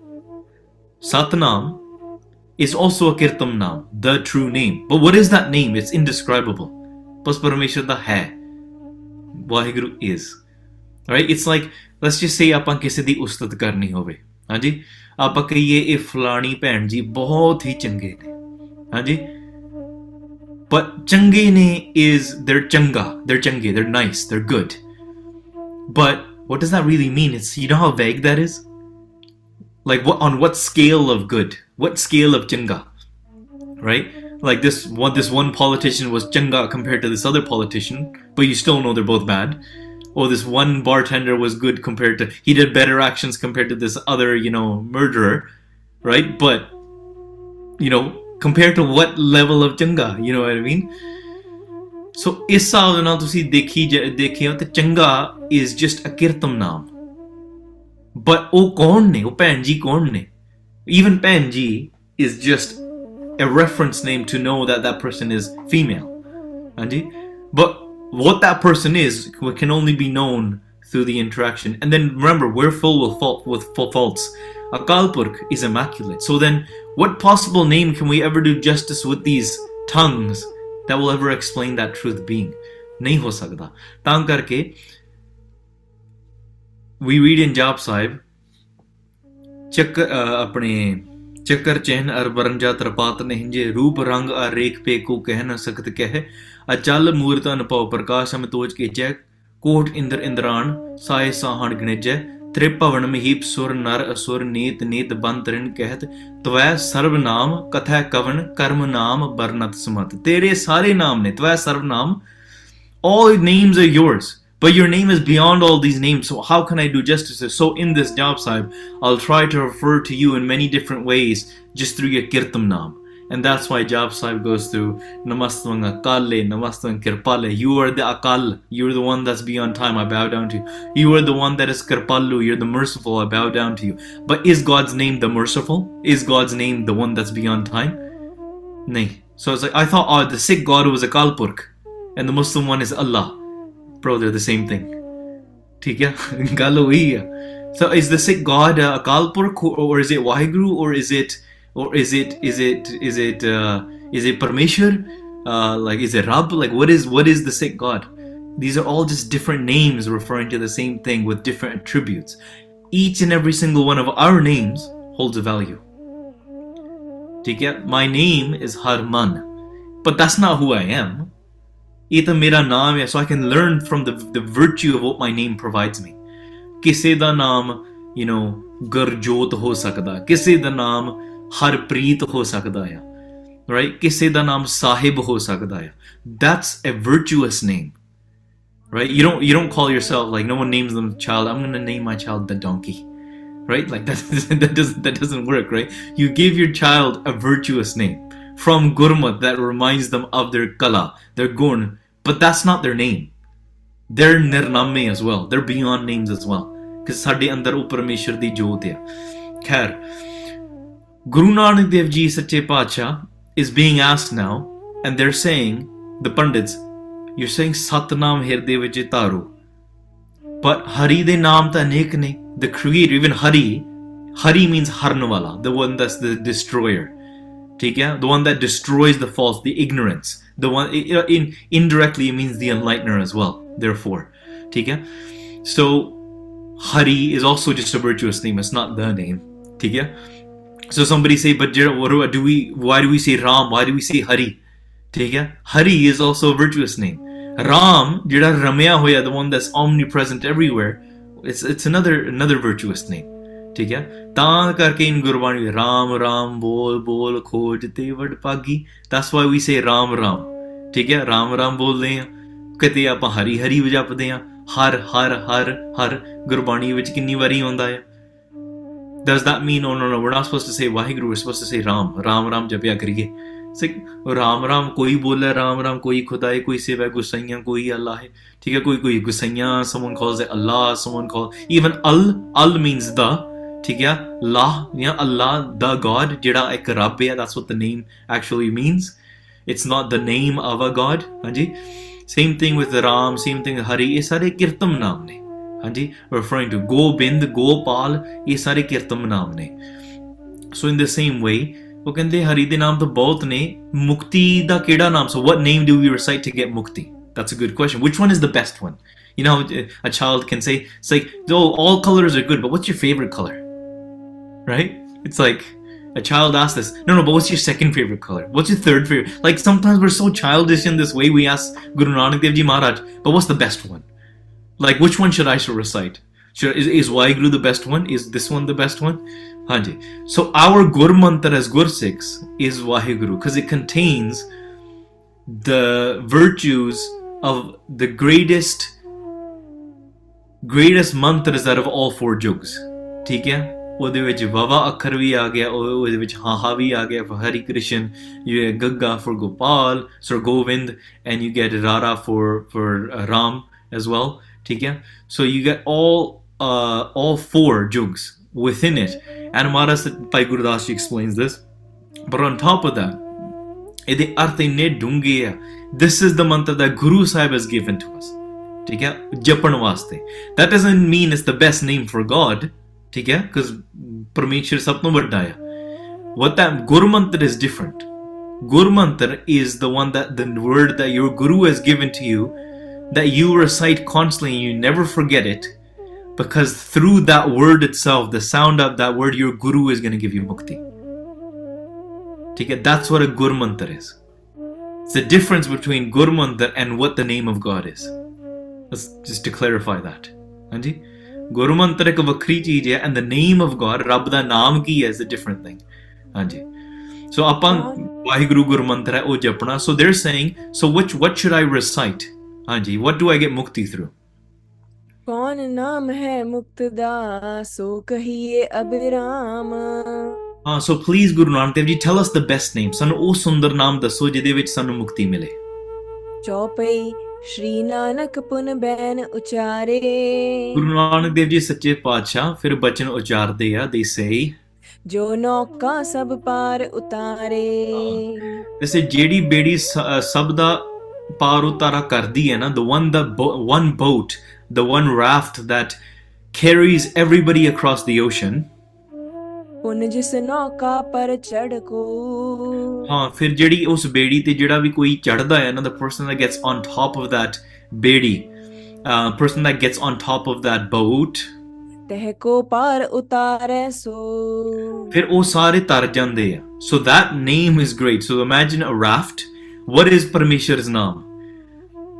Satnam is also a Kirtam Naam, the true name. But what is that name? It's indescribable. Pas Parameshwar da hai. Waheguru is. right? It's like, let's just say apan kisi di ustat karni hove, haan ji, apan kahiye eh fulani bhen ji bahut hi change ne, haan ji. But change ne is they're changa, they're change, they're nice, they're good. But what does that really mean? It's, you know how vague that is? Like what, on what scale of good? What scale of changa, right? Like this one, this one politician was changa compared to this other politician, but you still know they're both bad. Or this one bartender was good compared to, he did better actions compared to this other, you know, murderer, right? But, you know, compared to what level of changa, you know what I mean? So, is sadhana tusi dekhi dekhiyo te changa is just a kirtam naam. But oh kaun ne, oh bhen ji kaun ne. Even bhen ji is just a reference name to know that that person is female. Anji? But what that person is can only be known through the interaction. And then remember, we're full with, fault, with faults. Akal Purkh is immaculate. So then, what possible name can we ever do justice with these tongues that will ever explain that truth being? Nahi ho sakda. Taan karke, we read in Jap Sahib, Chakar uh, apne Chakar chehn ar baranja trapat nehinje, Roop rang ar rekh pe ko kehna sakat keh, Achal murtan pao prakasham toj ke chek, Kot indar indran, Sai sahan gneje, Tripavanam heap sur nar asur net net bantrin keht, Tvay sarv naam katha kavan karma naam barnat samat. Tere sare naam ne, Tvay sarv naam, all names are yours. But your name is beyond all these names, so how can I do justice? So in this Jap Sahib, I'll try to refer to you in many different ways, just through your kirtam naam. And that's why Jap Sahib goes through Namastvang Akale, Namastvang Kirpale. You are the Akal, you're the one that's beyond time, I bow down to you. You are the one that is Kirpalu, you're the merciful, I bow down to you. But is God's name the merciful? Is God's name the one that's beyond time? Nahi. So it's like, I thought, oh, the Sikh God was Akal Purkh, and the Muslim one is Allah. Bro, they're the same thing. So is the Sikh God uh, Akal Purkh, or is it Waheguru, or is it, or is it, is it, is it, uh, is it Parmeshwar? Uh, like, is it Rab? Like, what is, what is the Sikh God? These are all just different names referring to the same thing with different attributes. Each and every single one of our names holds a value. My name is Harman, but that's not who I am. Ita mera naam hai, so I can learn from the, the virtue of what my name provides me. Kise da naam, you know, Gurjot ho sakda. Kise da naam Harpreet ho sakda hai. Right? Kise da naam Sahib ho sakda hai. That's a virtuous name. Right? You don't, you don't call yourself, like, no one names them child, I'm going to name my child the donkey. Right? Like, that, that, doesn't, that doesn't work, right? You give your child a virtuous name from Gurmat that reminds them of their Kala, their Gun. But that's not their name. They're nirname as well. They're beyond names as well. Because sade andar o Parameshwar di jyot hai. Khair, Guru Nanak Dev Ji Sache Paatshah is being asked now, and they're saying, the Pandits, you're saying Satnam Hirde Vich Taru. But Hari de Naam Ta Nek Ne, the creator, even Hari, Hari means Harnwala, the one that's the destroyer. The one that destroys the false, the ignorance. The one, in, indirectly it means the enlightener as well, therefore. So, Hari is also just a virtuous name, it's not the name. So somebody say, but do we, why do we say Ram, why do we say Hari? Hari is also a virtuous name. Ram, the one that's omnipresent everywhere, it's, it's another, another virtuous name. ठीक है तां करके इन गुरबाणी राम राम बोल बोल खोजते वड Pagi. That's why we say Ram Ram. ठीक है राम राम बोलते हैं कहते आप हरी हरी जपते हैं हर हर हर हर गुरबाणी विच कितनी बारी आंदा है. Does that mean oh no no we're not supposed to say Waheguru, we're supposed to say Ram Ram Ram जपया करिए. राम राम कोई बोले राम राम कोई खुदा है कोई सेवा गुसैया कोई अल्लाह है. ठीक है कोई कोई गुसैया, someone calls it Allah, someone calls even al al means the. La, Allah, the God, Jira ek Rabb hai, that's what the name actually means. It's not the name of a God. Same thing with Ram, same thing with Hari, these are kirtam naam ne. Referring to Gobind, Gopal, these are kirtam naam ne. So in the same way, wo kende Hari de naam to bahut ne, mukti da keda naam. So what name do we recite to get mukti? That's a good question. Which one is the best one? You know, a child can say, it's like, oh, all colors are good, but what's your favorite color? Right? It's like, a child asks this, no, no, but what's your second favorite color? What's your third favorite? Like, sometimes we're so childish in this way, we ask Guru Nanak Dev Ji Maharaj, but what's the best one? Like, which one should I should recite? Should, is, is Vaheguru the best one? Is this one the best one? Hanji. So our Gur Mantra as Gursikhs is Vaheguru, because it contains the virtues of the greatest, greatest mantras out of all four jugs. Okay? ਉਹਦੇ ਵਿੱਚ ਵਾਵਾ ਅੱਖਰ ਵੀ ਆ ਗਿਆ ਉਹਦੇ ਵਿੱਚ ਹਾਹਾ ਵੀ ਆ ਗਿਆ for Hare Krishna you get Gaga for Gopal so Govind and you get Rara for for uh, Ram as well theek hai so you get all uh, all four jugs within it and Maharaj Bhai Gurudas Ji explains this but on top of that ede arth inne dunge hai this is the mantra that Guru Sahib has given to us theek hai japan vaste that doesn't mean it's the best name for God because Parameshwar Sapno Vadaya. What that Gur Mantra is different. Gur Mantra is the one that the word that your Guru has given to you that you recite constantly and you never forget it because through that word itself, the sound of that word, your Guru is going to give you Mukti. That's what a Gur Mantra is. It's the difference between Gur Mantra and what the name of God is. Let's just to clarify that. Anji? Guru Mantra ek vakri cheez hai and the name of God, Rab da naam ki hai, is a different thing. Anji. So apan Vaheguru Guru Mantra hai, oh japna. So they're saying, so which what should I recite? Anji, what do I get mukti through? Kaun naam hai mukt da, so kahiye abhiram. Ah, so please Guru Nanak Dev Ji, tell us the best name. Sanu oh sundar naam dasso jide vich sanu mukti mile. Chaupai. Shri Nanak Pun Bain Uchare. Guru Nanak Dev Ji Sache Pacha, Fir Bachan Uchar Deya, they say, Jo Nauka Sab Par Utare. They say, Jedi Bedi Sabda Par Utara Kardi, na, the one the bo one boat, the one raft that carries everybody across the ocean. उन जिस नौका पर चढ़ को हाँ फिर जड़ी उस बेड़ी ते जड़ा भी कोई चढ़दा है ना the person that gets on top of that बेड़ी uh, person that gets on top of that boat तह को पार उतारे सो फिर वो सारे तर जांदे हैं so that name is great so imagine a raft what is Parameshwar's name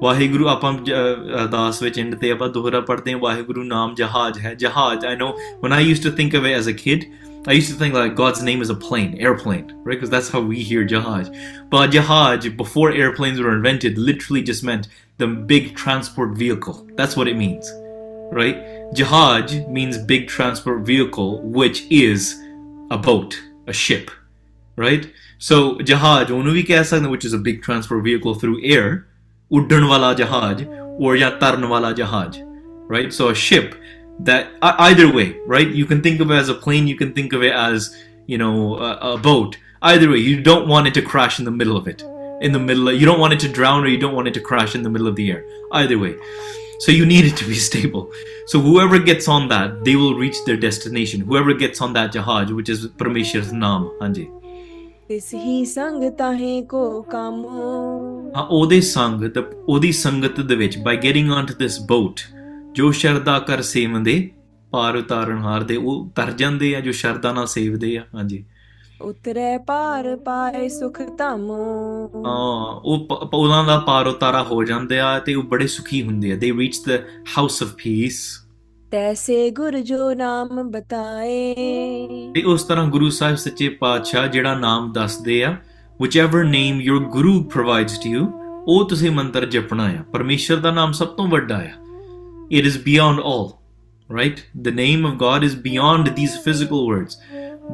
Vaheguru apam das vich end te apa dohra padde hain Vaheguru naam jahaj hai jahaj I know when I used to think of it as a kid I used to think like God's name is a plane, airplane, right? Because that's how we hear Jahaj. But Jahaj, before airplanes were invented, literally just meant the big transport vehicle. That's what it means, right? Jahaj means big transport vehicle, which is a boat, a ship, right? So Jahaj, onu vi keh sakde, which is a big transport vehicle through air, uddan wala Jahaj or ya tarn wala Jahaj, right? So a ship. That either way, right? You can think of it as a plane. You can think of it as, you know, a, a boat. Either way, you don't want it to crash in the middle of it. In the middle, of, you don't want it to drown, or you don't want it to crash in the middle of the air. Either way, so you need it to be stable. So whoever gets on that, they will reach their destination. Whoever gets on that jahaj, which is Parameshwar's naam, hanji. Tishi sang tahe ko kamo. Ah, ode sang the odi sangat de vich by getting onto this boat. जो शरदा कर सेवंदे पार उतारण हारदे वो तर जांदे या जो शरदा नाल सेवदे या हां जी उतरे पार पाए सुख तामो हां ਉਹ ਉਹਨਾਂ ਦਾ ਪਾਰ ਉਤਾਰਾ ਹੋ ਜਾਂਦੇ ਆ ਤੇ ਉਹ ਬੜੇ ਸੁਖੀ ਹੁੰਦੇ ਆ they reach the house of peace ਤੈਸੇ ਗੁਰ ਜੋ ਨਾਮ ਬਤਾਏ ਤੇ ਉਸ ਤਰ੍ਹਾਂ ਗੁਰੂ ਸਾਹਿਬ ਸੱਚੇ ਪਾਤਸ਼ਾਹ ਜਿਹੜਾ ਨਾਮ ਦੱਸਦੇ ਆ whichever name your guru provides to you ਉਹ ਤੁਸੀਂ ਮੰਤਰ ਜਪਣਾ ਆ ਪਰਮੇਸ਼ਰ ਦਾ ਨਾਮ ਸਭ ਤੋਂ ਵੱਡਾ ਆ It is beyond all, right? The name of God is beyond these physical words.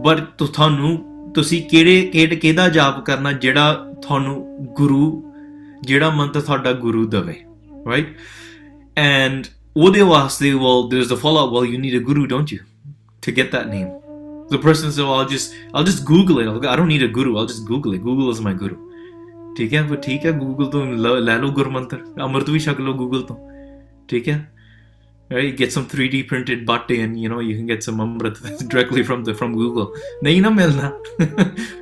But tuhanu, tusi kede kede keda jab karna jeda tuhanu guru, jeda mantra thada guru dave, right? And ode waste, well, there's the follow-up. Well, you need a guru, don't you, to get that name? The person said, well, I'll just, I'll just Google it. I'll, I don't need a guru. I'll just Google it. Google is my guru. ठीक है, वो ठीक है. Google तो ले लो गुरु मंत्र. अमृत भी शक्लो Google तो, ठीक है. Right, get some three D printed bhatti and you know you can get some amrit directly from the from Google. Nahi na milna.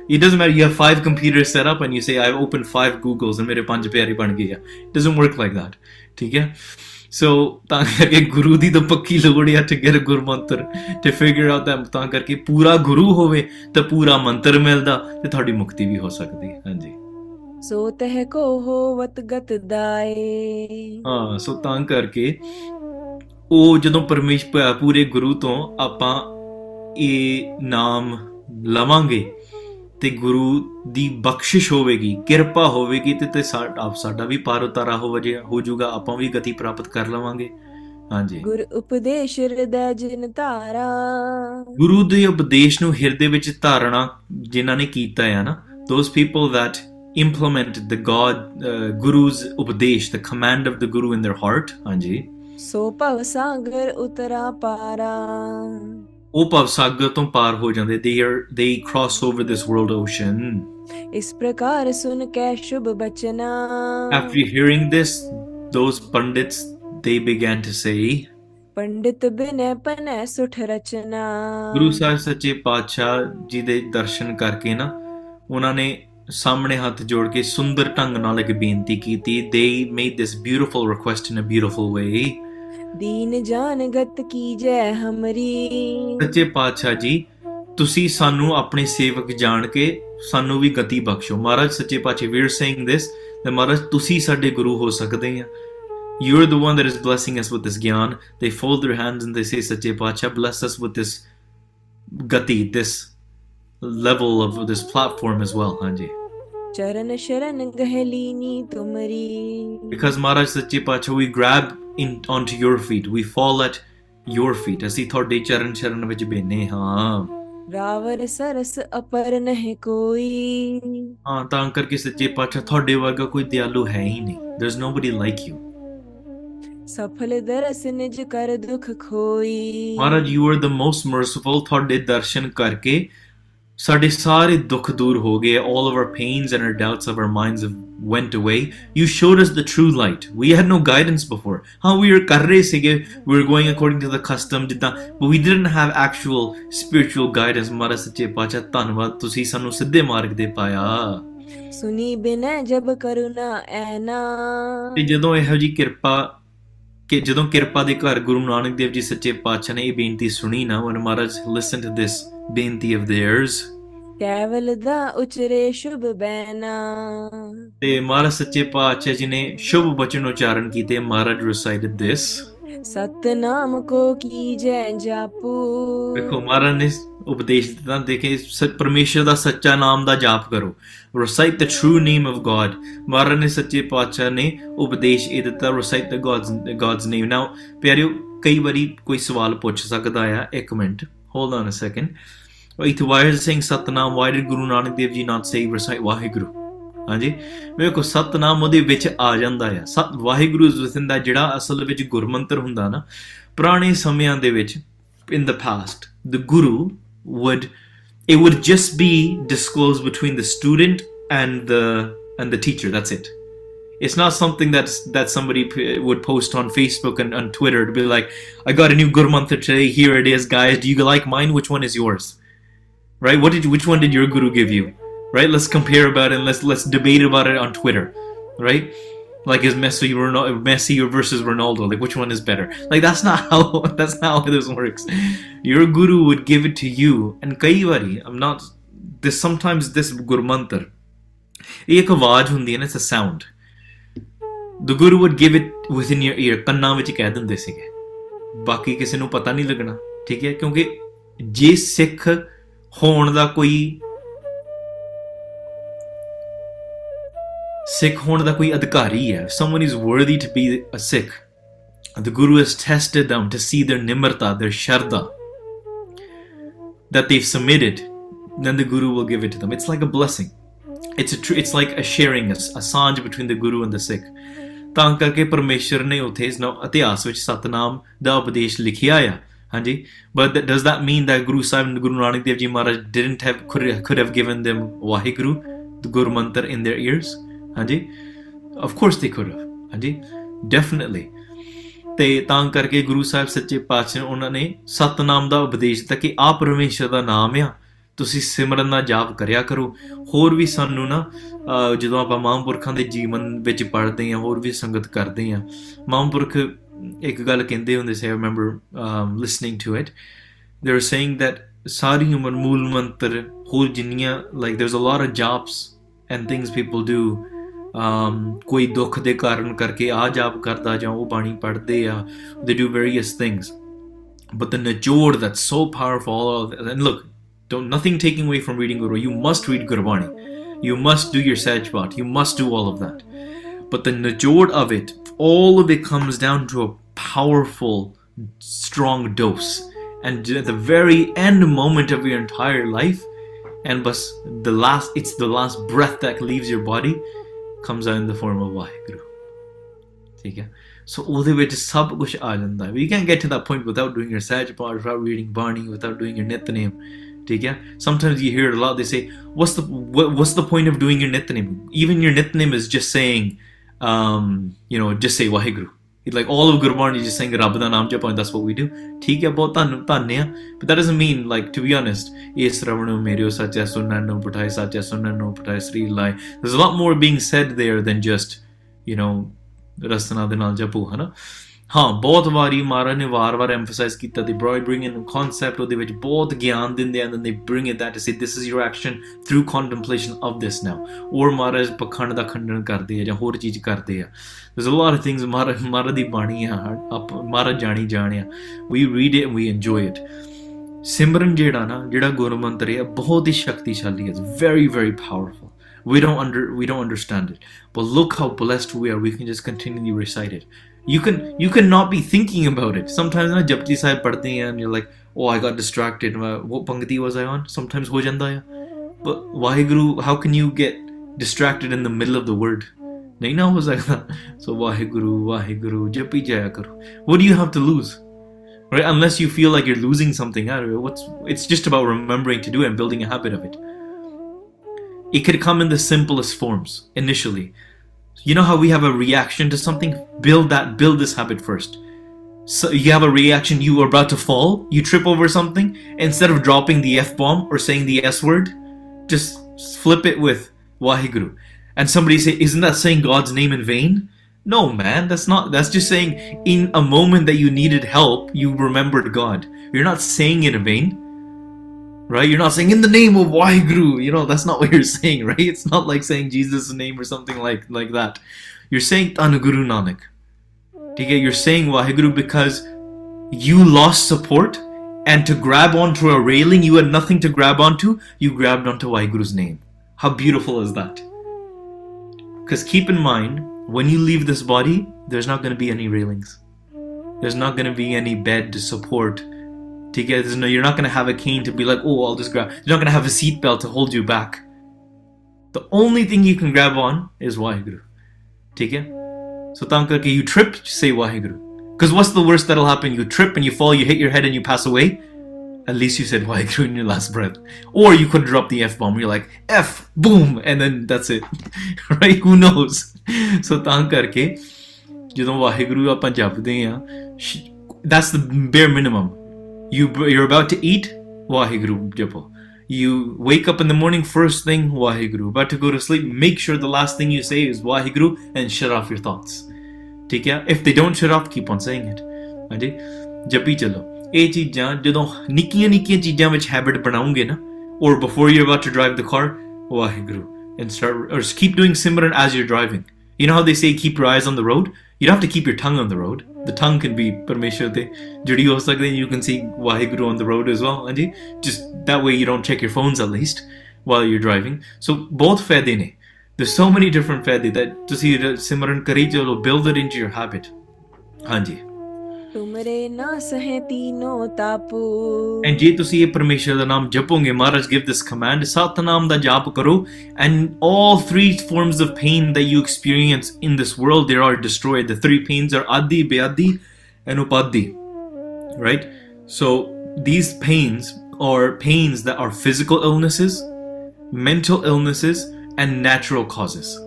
It doesn't matter. You have five computers set up and you say I've opened five Googles and mere panch pyari ban gaye. It doesn't work like that. ठीक है? So, Guru di the pakki logodi had to get a Guru mantra to figure out that taan karke pura Guru hove ta pura mantra milda te thodi mukti bhi ho sakdi. Hanji. So teh ko hovat gat dae. Ah, so taan karke oh jadon parmeshwar pure Guru to apan e naam lavange. ਤੇ ਗੁਰੂ ਦੀ ਬਖਸ਼ਿਸ਼ ਹੋਵੇਗੀ ਕਿਰਪਾ ਹੋਵੇਗੀ ਤੇ ਤੇ ਸਾਡਾ ਸਾਡਾ ਵੀ ਪਾਰ ਉਤਾਰਾ ਹੋ ਵਜੇ ਹੋ ਜਾਊਗਾ ਆਪਾਂ ਵੀ ਗਤੀ ਪ੍ਰਾਪਤ ਕਰ ਲਵਾਂਗੇ ਹਾਂਜੀ ਗੁਰ ਉਪਦੇਸ਼ ਹਿਰਦੈ ਜਿਨ ਧਾਰਾ ਗੁਰੂ ਦੇ ਉਪਦੇਸ਼ ਨੂੰ ਹਿਰਦੇ ਵਿੱਚ ਧਾਰਨਾ ਜਿਨ੍ਹਾਂ ਨੇ ਕੀਤਾ ਹੈ ਨਾ those people that implemented the god uh, guru's upadesh the command of the guru in their heart ਹਾਂਜੀ ਸੋ ਭਵ ਸਾਗਰ ਉਤਰਾ ਪਾਰਾ They, are, they cross over this world ocean. After hearing this, those Pandits, they began to say, Pandit bine pane suth rachana. Guru Sahib Sache Paatshah Ji de darshan karke na, unhon ne samne hath jod ke sundar tang naal ek beinti kiti. They made this beautiful request in a beautiful way. दीन जान गत की जय हमरी सच्चे पातशाह जी तुसी सानू अपने सेवक जान के सानू भी गति बख्शो महाराज सच्चे पातशाह we are saying this the Maharaj तुसी साडे गुरु हो सकदे हैं you are the one that is blessing us with this gyan they fold their hands and they say सच्चे पातशाह bless us with this gati this level of this platform as well हां जी चरण शरण गह लीनी तुमरी बिकॉज़ महाराज सच्चे पातशाह we grab In, onto your feet, we fall at your feet. As he thought, they charan charan vich bene haan. Ravar saras apar nahi koi. Haan, taan karke sache pacha thode varga koi diyalu hai hi nahi. There's nobody like you. Safal daras nij kar dukh khoi. Maharaj, you are the most merciful. Thode darshan karke sade sare dukh dur ho gaye. All of our pains and our doubts of our minds have went away. You showed us the true light. We had no guidance before. How we were karre sige, we were going according to the custom, but we didn't have actual spiritual guidance. Mara sache pacha tanwad tusi sanu sidde marg de paya. Suni bina jab karuna aina. Te jadon eho ji kirpa ke jadon kirpa de ghar Guru Nanak Dev Ji sache pacha ne eh beinti suni na when Maharaj listened to this beinti of theirs. Keval da uchre shubh baina. Te Maharaj Sache Paatshah Ji ne shubh bachan ucharan kite. Maharaj recited this. Satnam ko ki jai japu. Dekho Maharaj ne upadesh deta dekhe Parmeshwar da saccha naam da jaap karo. Recite the true name of God. Maharaj ne Sache Paatshah ne upadesh eh deta recite the God's God's name. Now pyareo kai wari koi sawal puch sakda hai. Ek minute. Hold on a second. Why is it saying Satnam? Why did Guru Nanak Dev Ji not say recite Waheguru? Hanji, because Satnam ode vich aa janda hai. Sat Waheguru is within that jada asal vich Guru mantra hunda na. Purane samayan de vich in the past, the Guru would it would just be disclosed between the student and the and the teacher. That's it. It's not something that's that somebody would post on Facebook and on Twitter to be like, I got a new Guru mantra today. Here it is, guys. Do you like mine? Which one is yours? Right? What did you, which one did your guru give you? Right? Let's compare about it and let's let's debate about it on Twitter. Right? Like is Messi Ronaldo, Messi versus Ronaldo? Like which one is better? Like that's not how that's not how this works. Your guru would give it to you. And kai wari, I'm not this sometimes this Guru mantra. Ek awaaz hundi hai na, it's a sound. The guru would give it within your ear. Kanna vich keh dende sige. Baki kise nu pata nahi lagna. Theek hai? Kyunki je Sikh ਹੋਣ ਦਾ ਕੋਈ ਸਿੱਖ ਹੋਣ ਦਾ ਕੋਈ ਅਧਿਕਾਰੀ ਹੈ someone is worthy to be a Sikh the guru has tested them to see their nimrata their sharda that they've submitted then the guru will give it to them it's like a blessing it's a it's like a sharing a, a sanj between the guru and the Sikh ਤਾਂ ਕਰਕੇ ਪਰਮੇਸ਼ਰ ਨੇ ਉਥੇ ਇਤਿਹਾਸ ਵਿੱਚ ਸਤਨਾਮ ਦਾ ਉਪਦੇਸ਼ ਲਿਖਿਆ ਆ Hanji, but that, does that mean that Guru Sahib and Guru Nanak Dev Ji Maharaj didn't have could, could have given them Waheguru, the Guru Mantra in their ears? Hanji, of course they could have. Hanji, definitely. Te taan karke Guru Sahib Sache Paatshah unhon ne Satnam da upadesh ditta ki aap Parmeshwar da naam a tusi simran da jaap karya karo hor vi sanu na ਜਦੋਂ ਆਪਾਂ ਮਹਾਂਪੁਰਖਾਂ ਦੇ ਜੀਵਨ ਵਿੱਚ ਪੜ੍ਹਦੇ ਹਾਂ ਹੋਰ ਵੀ ਸੰਗਤ ਕਰਦੇ ਹਾਂ ਮਹਾਂਪੁਰਖ Ekagala Kende, when they say, I remember um, listening to it, they were saying that Sari Umar Mool Mantar, whole Jinniya, like there's a lot of jobs and things people do. Um, koi dukh de karan karke aaj aap karda jao, bani padde ya, they do various things. But the Najor that's so powerful, and look, don't nothing taking away from reading Guru, you must read Gurbani, you must do your Sajbat, you must do all of that. But the Najor of it, all of it comes down to a powerful, strong dose. And at the very end moment of your entire life, and bas the last, it's the last breath that leaves your body, comes out in the form of Vaheguru. Okay? So ਉਹਦੇ ਵਿੱਚ ਸਭ ਕੁਝ ਆ ਜਾਂਦਾ ਹੈ. We can get to that point without doing your Sajpat, without reading Bani, without doing your Nitnem. Okay? Sometimes you hear it a lot, they say, what's the what, what's the point of doing your Nitnem? Even your Nitnem is just saying, um, you know, just say Vaheguru. Like all of Gurbani is just saying Rabb da naam japa, and that's what we do. Theek hai, bahut dhannu dhanne hai, but that doesn't mean, like, to be honest, es ravano mereo satya sunnan no putai satya sunnan no putai sri lai. There's a lot more being said there than just, you know, Rastana de naal japo, hai na. Haan, bahut wari Maharaj ne var var emphasize kita, they bring in a concept of the which both gyan din de, and then they bring it that to say this is your action through contemplation of this now. Or Maharaj pakhand da khandan karde hai, ja hor cheez karde hai. There's a lot of things Maharaj Maharaj di bani hai, Maharaj jani jani hai. We read it and we enjoy it. Simran jeda na, jeda Guru mantra hai, bahut hi shaktishali hai. It's very very powerful. We don't under we don't understand it, but look how blessed we are. We can just continually recite it. You can you cannot be thinking about it. Sometimes na japji sahib padhte hain and you're like, oh, I got distracted. What pangati was I on? Sometimes ho janda hai. But Vaheguru, how can you get distracted in the middle of the word? Nahi na ho sakta. So Vaheguru, Vaheguru, japi jaya karo. What do you have to lose? Right? Unless you feel like you're losing something out of it. What's it's just about remembering to do it and building a habit of it. It could come in the simplest forms initially. You know how we have a reaction to something? Build that, build this habit first. So you have a reaction, you are about to fall, you trip over something. Instead of dropping the F-bomb or saying the S-word, just flip it with Vaheguru. And somebody say, isn't that saying God's name in vain? No, man, that's not. That's just saying in a moment that you needed help, you remembered God. You're not saying it in vain. Right? You're not saying in the name of Vaheguru. You know, that's not what you're saying, right? It's not like saying Jesus' name or something like, like that. You're saying Tan Guru Nanak. You're saying Vaheguru because you lost support, and to grab onto a railing you had nothing to grab onto, you grabbed onto Vaheguru's name. How beautiful is that? Because keep in mind, when you leave this body, there's not going to be any railings. There's not going to be any bed to support. You're not going to have a cane to be like, oh, I'll just grab. You're not going to have a seatbelt to hold you back. The only thing you can grab on is Vaheguru. So, Tankar, you trip, say Vaheguru. Because what's the worst that'll happen? You trip and you fall, you hit your head and you pass away. At least you said Vaheguru in your last breath. Or you could drop the F-bomb. You're like, F, boom, and then that's it. Right? Who knows? So, Tankar, when Vaheguru is Punjabi, that's the bare minimum. You, you're about to eat, Vaheguru japo. You wake up in the morning, first thing, Vaheguru. About to go to sleep, make sure the last thing you say is Vaheguru and shut off your thoughts. If they don't shut off, keep on saying it. Japi chalo. Eh cheezaan, jadon nikkiyan nikkiyan cheezaan vich habit banaunge na, or before you're about to drive the car, Vaheguru. And start, or keep doing Simran as you're driving. You know how they say keep your eyes on the road? You don't have to keep your tongue on the road. The tongue can be Parmeshwar te judi ho sakde. You can see Vaheguru on the road as well. And just that way you don't check your phones at least while you're driving. So both faide ne. There's so many different faide that to see Simran kari chalo, build it into your habit. Hanji. Tumre na sahe tino tapu. And je tusi ye Parmeshwar da naam japonge, Maharaj give this command, Satnam da jap karo, and all three forms of pain that you experience in this world, they are destroyed. The three pains are Adi, Beadi, and Upadhi. Right? So these pains are pains that are physical illnesses, mental illnesses, and natural causes.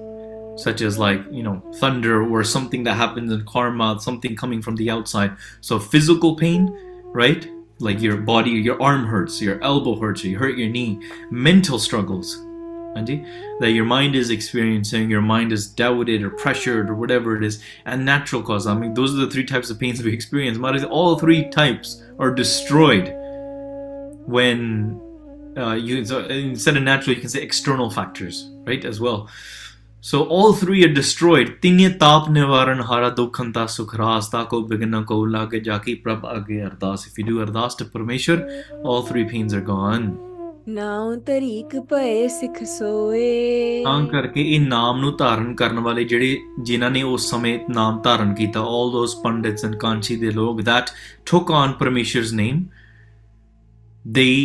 Such as, like, you know, thunder or something that happens in karma, something coming from the outside. So physical pain, right? Like your body, your arm hurts, your elbow hurts, you hurt your knee. Mental struggles, that your mind is experiencing, your mind is doubted or pressured or whatever it is, and natural cause. I mean, those are the three types of pains we experience. All three types are destroyed when uh, you, so instead of natural, you can say external factors, right, as well. So all three are destroyed. Tinge taap nivaran hara dukhanta sukhras tako bigna ko lage jaki prab age ardas. If you do ardas to Parmeshwar, all three pains are gone. ਨਾਉ ਤਰੀਕ ਭਏ ਸਿੱਖ ਸੋਏ। ਤਾਂ ਕਰਕੇ ਇਹ ਨਾਮ ਨੂੰ ਧਾਰਨ ਕਰਨ ਵਾਲੇ ਜਿਹੜੇ ਜਿਨ੍ਹਾਂ ਨੇ ਉਸ ਸਮੇਂ ਨਾਮ ਧਾਰਨ ਕੀਤਾ, all those pundits and Kanshi ਦੇ ਲੋਕ that took on ਪਰਮੇਸ਼ਵਰ's name, they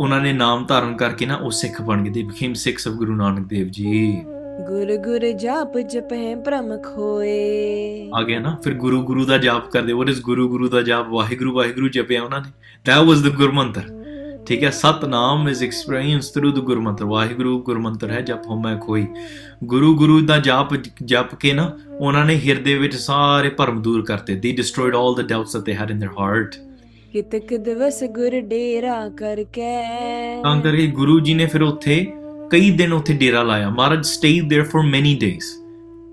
ਉਹਨਾਂ ਨੇ ਨਾਮ ਧਾਰਨ ਕਰਕੇ ਨਾ ਉਹ ਸਿੱਖ ਬਣ ਗਏ, they became Sikhs of Guru Nanak Dev Ji. ਗੁਰ ਗੁਰ ਜਾਪ ਜਪੈ ਭ੍ਰਮ ਖੋਏ। ਆ ਗਿਆ ਨਾ ਫਿਰ ਗੁਰੂ ਗੁਰੂ ਦਾ ਜਾਪ ਕਰਦੇ। What is ਗੁਰੂ ਗੁਰੂ ਦਾ ਜਾਪ? ਵਾਹਿਗੁਰੂ ਵਾਹਿਗੁਰੂ ਜਪਿਆ ਉਹਨਾਂ ਨੇ. That was the ਗੁਰਮੰਤਰ. ठीक है, Satnam is experience through the गुरमंत्र। Waheguru गुरमंत्र है जप हो मैं खोई। गुरु गुरु दा जाप जप के ना उन्होंने हिरदे विच सारे भरम दूर करते। They destroyed all the doubts that they had in their heart. कितक दिवस गुर डेरा करके। तां करके गुरु जी ने फिर उत्थे कई दिन उत्थे डेरा लाया। महाराज stayed there for many days.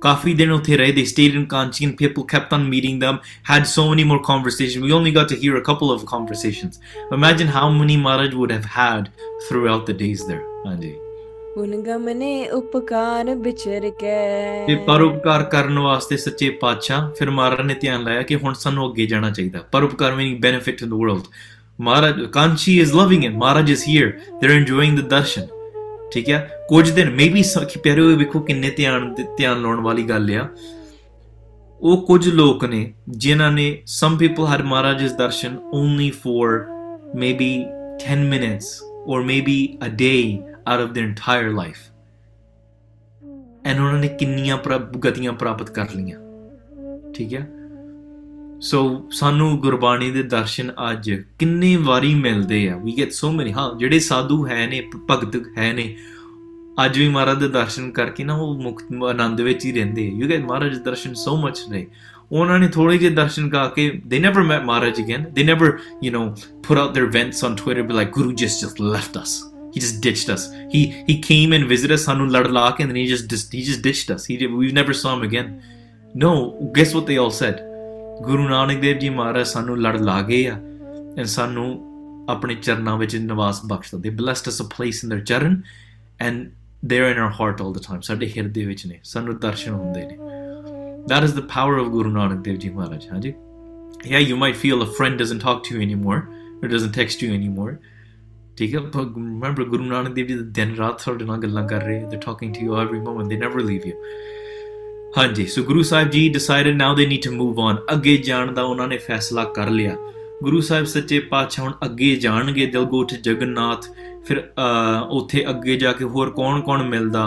Kafi din uthe rahe. They stayed in Kanchi and people kept on meeting them, had so many more conversations. We only got to hear a couple of conversations. Imagine how many Maharaj would have had throughout the days there. Anji. Ungamane upkar bichar ke. Te parupkar karan vaste sache paatshah. Fir Maharaj ne dhyan laya ki hun sanu agge jana chahiye. Parupkar meaning benefit to the world. Maharaj Kanchi is loving it. Maharaj is here. They're enjoying the darshan. ਠੀਕ ਹੈ, ਕੁਝ ਦਿਨ ਮੇ ਵੀ ਪਿਆਰੇ ਹੋਏ ਵੇਖੋ ਕਿੰਨੇ ਧਿਆਨ ਧਿਆਨ ਲਾਉਣ ਵਾਲੀ ਗੱਲ ਆ। ਉਹ ਕੁਝ ਲੋਕ ਨੇ ਜਿਨ੍ਹਾਂ ਨੇ some people had Maharaj's darshan only for maybe ten minutes or maybe a day out of their entire life, and ਉਹਨਾਂ ਨੇ ਕਿੰਨੀਆਂ ਗਤੀਆਂ ਪ੍ਰਾਪਤ ਕਰ ਲਈਆਂ। ਠੀਕ ਹੈ, ਸੋ ਸਾਨੂੰ ਗੁਰਬਾਣੀ ਦੇ ਦਰਸ਼ਨ ਅੱਜ ਕਿੰਨੇ ਵਾਰੀ ਮਿਲਦੇ ਆ। We get so many. ਹਾਂ, ਜਿਹੜੇ ਸਾਧੂ ਹੈ ਨੇ, ਭਗਤ ਹੈ ਨੇ, ਅੱਜ ਵੀ ਮਹਾਰਾਜ ਦੇ ਦਰਸ਼ਨ ਕਰਕੇ ਨਾ ਉਹ ਮੁਕਤ ਆਨੰਦ ਵਿੱਚ ਹੀ ਰਹਿੰਦੇ। You get Maharaj darshan so much ਨੇ। ਉਹਨਾਂ ਨੇ ਥੋੜ੍ਹੇ ਜਿਹੇ ਦਰਸ਼ਨ ਕਰਕੇ they never met Maharaj again. They never you know put out their vents on Twitter be like Guru just just left us. He just ditched us. He he came and visited us ਸਾਨੂੰ ਲੜ ਲਾ ਕੇ and then he just he just ditched us. He we never saw him again. No, guess what they all said? ਗੁਰੂ ਨਾਨਕ ਦੇਵ ਜੀ ਮਹਾਰਾਜ ਸਾਨੂੰ ਲੜ ਲਾ ਗਏ ਆ and ਸਾਨੂੰ ਆਪਣੇ ਚਰਨਾਂ ਵਿੱਚ ਨਿਵਾਸ ਬਖਸ਼ਦਾ। They blessed us a place in their charan and they are in our heart all the time. ਸਾਡੇ ਹਿਰਦੇ ਵਿੱਚ ਨੇ, ਸਾਨੂੰ ਦਰਸ਼ਨ ਹੁੰਦੇ ਨੇ। That is the power of Guru Nanak Dev ji Maharaj. ਹਾਂਜੀ, yeah you might feel a friend doesn't talk to you anymore or doesn't text you anymore. ਠੀਕ ਹੈ, ਰਿਮੈਂਬਰ ਗੁਰੂ ਨਾਨਕ ਦੇਵ ਜੀ ਦਿਨ ਰਾਤ ਸਾਡੇ ਨਾਲ ਗੱਲਾਂ ਕਰ ਰਹੇ। They talking to you every moment, they never leave you. ਹਾਂਜੀ, ਸੋ ਗੁਰੂ ਸਾਹਿਬ ਜੀ ਡਿਸਾਈਡਡ ਨਾਓ ਦੇ ਨੀਡ ਟੂ ਮੂਵ ਔਨ। ਅੱਗੇ ਜਾਣ ਦਾ ਉਹਨਾਂ ਨੇ ਫੈਸਲਾ ਕਰ ਲਿਆ। ਗੁਰੂ ਸਾਹਿਬ ਸੱਚੇ ਪਾਤਸ਼ਾਹ ਹੁਣ ਅੱਗੇ ਜਾਣਗੇ। ਦਿਲ ਗੋਠ ਜਗਨਨਾਥ। ਫਿਰ ਉੱਥੇ ਅੱਗੇ ਜਾ ਕੇ ਹੋਰ ਕੌਣ ਕੌਣ ਮਿਲਦਾ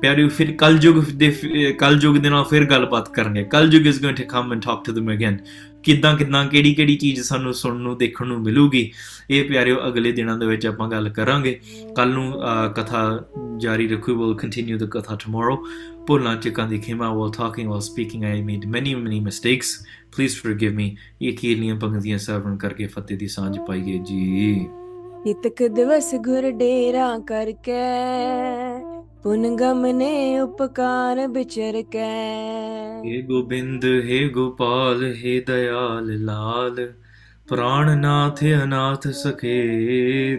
ਪਿਆਰਿਓ? ਫਿਰ ਕਲਯੁੱਗ ਦੇ ਕਲਯੁੱਗ ਦੇ ਨਾਲ ਫਿਰ ਗੱਲਬਾਤ ਕਰਨਗੇ। Kalyug is going to come and talk to them again. ਕਿੱਦਾਂ ਕਿੱਦਾਂ ਕਿਹੜੀ ਕਿਹੜੀ ਚੀਜ਼ ਸਾਨੂੰ ਸੁਣਨ ਨੂੰ ਦੇਖਣ ਨੂੰ ਮਿਲੂਗੀ, ਇਹ ਪਿਆਰਿਓ ਅਗਲੇ ਦਿਨਾਂ ਦੇ ਵਿੱਚ ਆਪਾਂ ਗੱਲ ਕਰਾਂਗੇ। ਕੱਲ੍ਹ ਨੂੰ ਕਥਾ ਜਾਰੀ ਰੱਖੋ। Will continue the katha tomorrow. ਭੁੱਲਾਂ ਚਿਕਾਂ ਦੀ ਖਿਮਾ। while talking while speaking I made many many mistakes, please forgive me. ਇਹ ਕੀਲੀਆਂ ਪੰਗਤੀਆਂ ਸਵਰਨ ਕਰਕੇ ਫਤਿਹ ਦੀ ਸਾਂਝ ਪਾਈਏ ਜੀ। ਇਤਕ ਦਿਵਸ ਗੁਰ ਡੇਰਾ ਕਰਕੇ ਪੁਨਗਮ ਨੇ ਉਪਕਾਰ ਵਿਚਰ ਕੇ। ਹੇ ਗੋਬਿੰਦ ਹੇ ਗੋਪਾਲ ਹੇ ਦਇਆਲ ਲਾਲ ਪ੍ਰਾਣ ਨਾਥ ਅਨਾਥ ਸਖੇ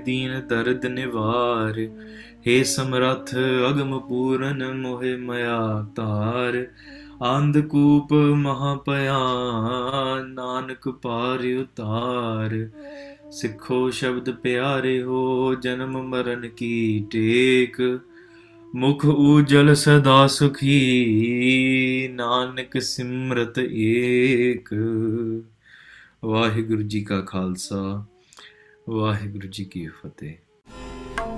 ਦੀਨ ਦਰਦ ਨਿਵਾਰ। हे समरथ अगम पूरन मोहे मया तार आंधकूप महापयान नानक पार उतार। सिखो शब्द प्यारे हो जन्म मरण की टेक मुख उजल सदा सुखी नानक सिमरत एक। वाहिगुरु जी का खालसा वाहिगुरु जी की फतेह।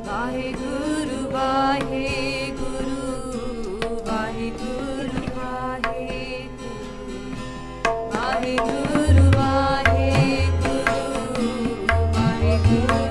ਵਾਹਿਗੁਰੂ ਵਾਹਿਗੁਰੂ ਵਾਹਿਗੁਰੂ ਵਾਹਿਗੁਰੂ ਵਾਹਿਗੁਰੂ ਵਾਹਿਗੁਰੂ ਵਾਹਿਗੁਰੂ।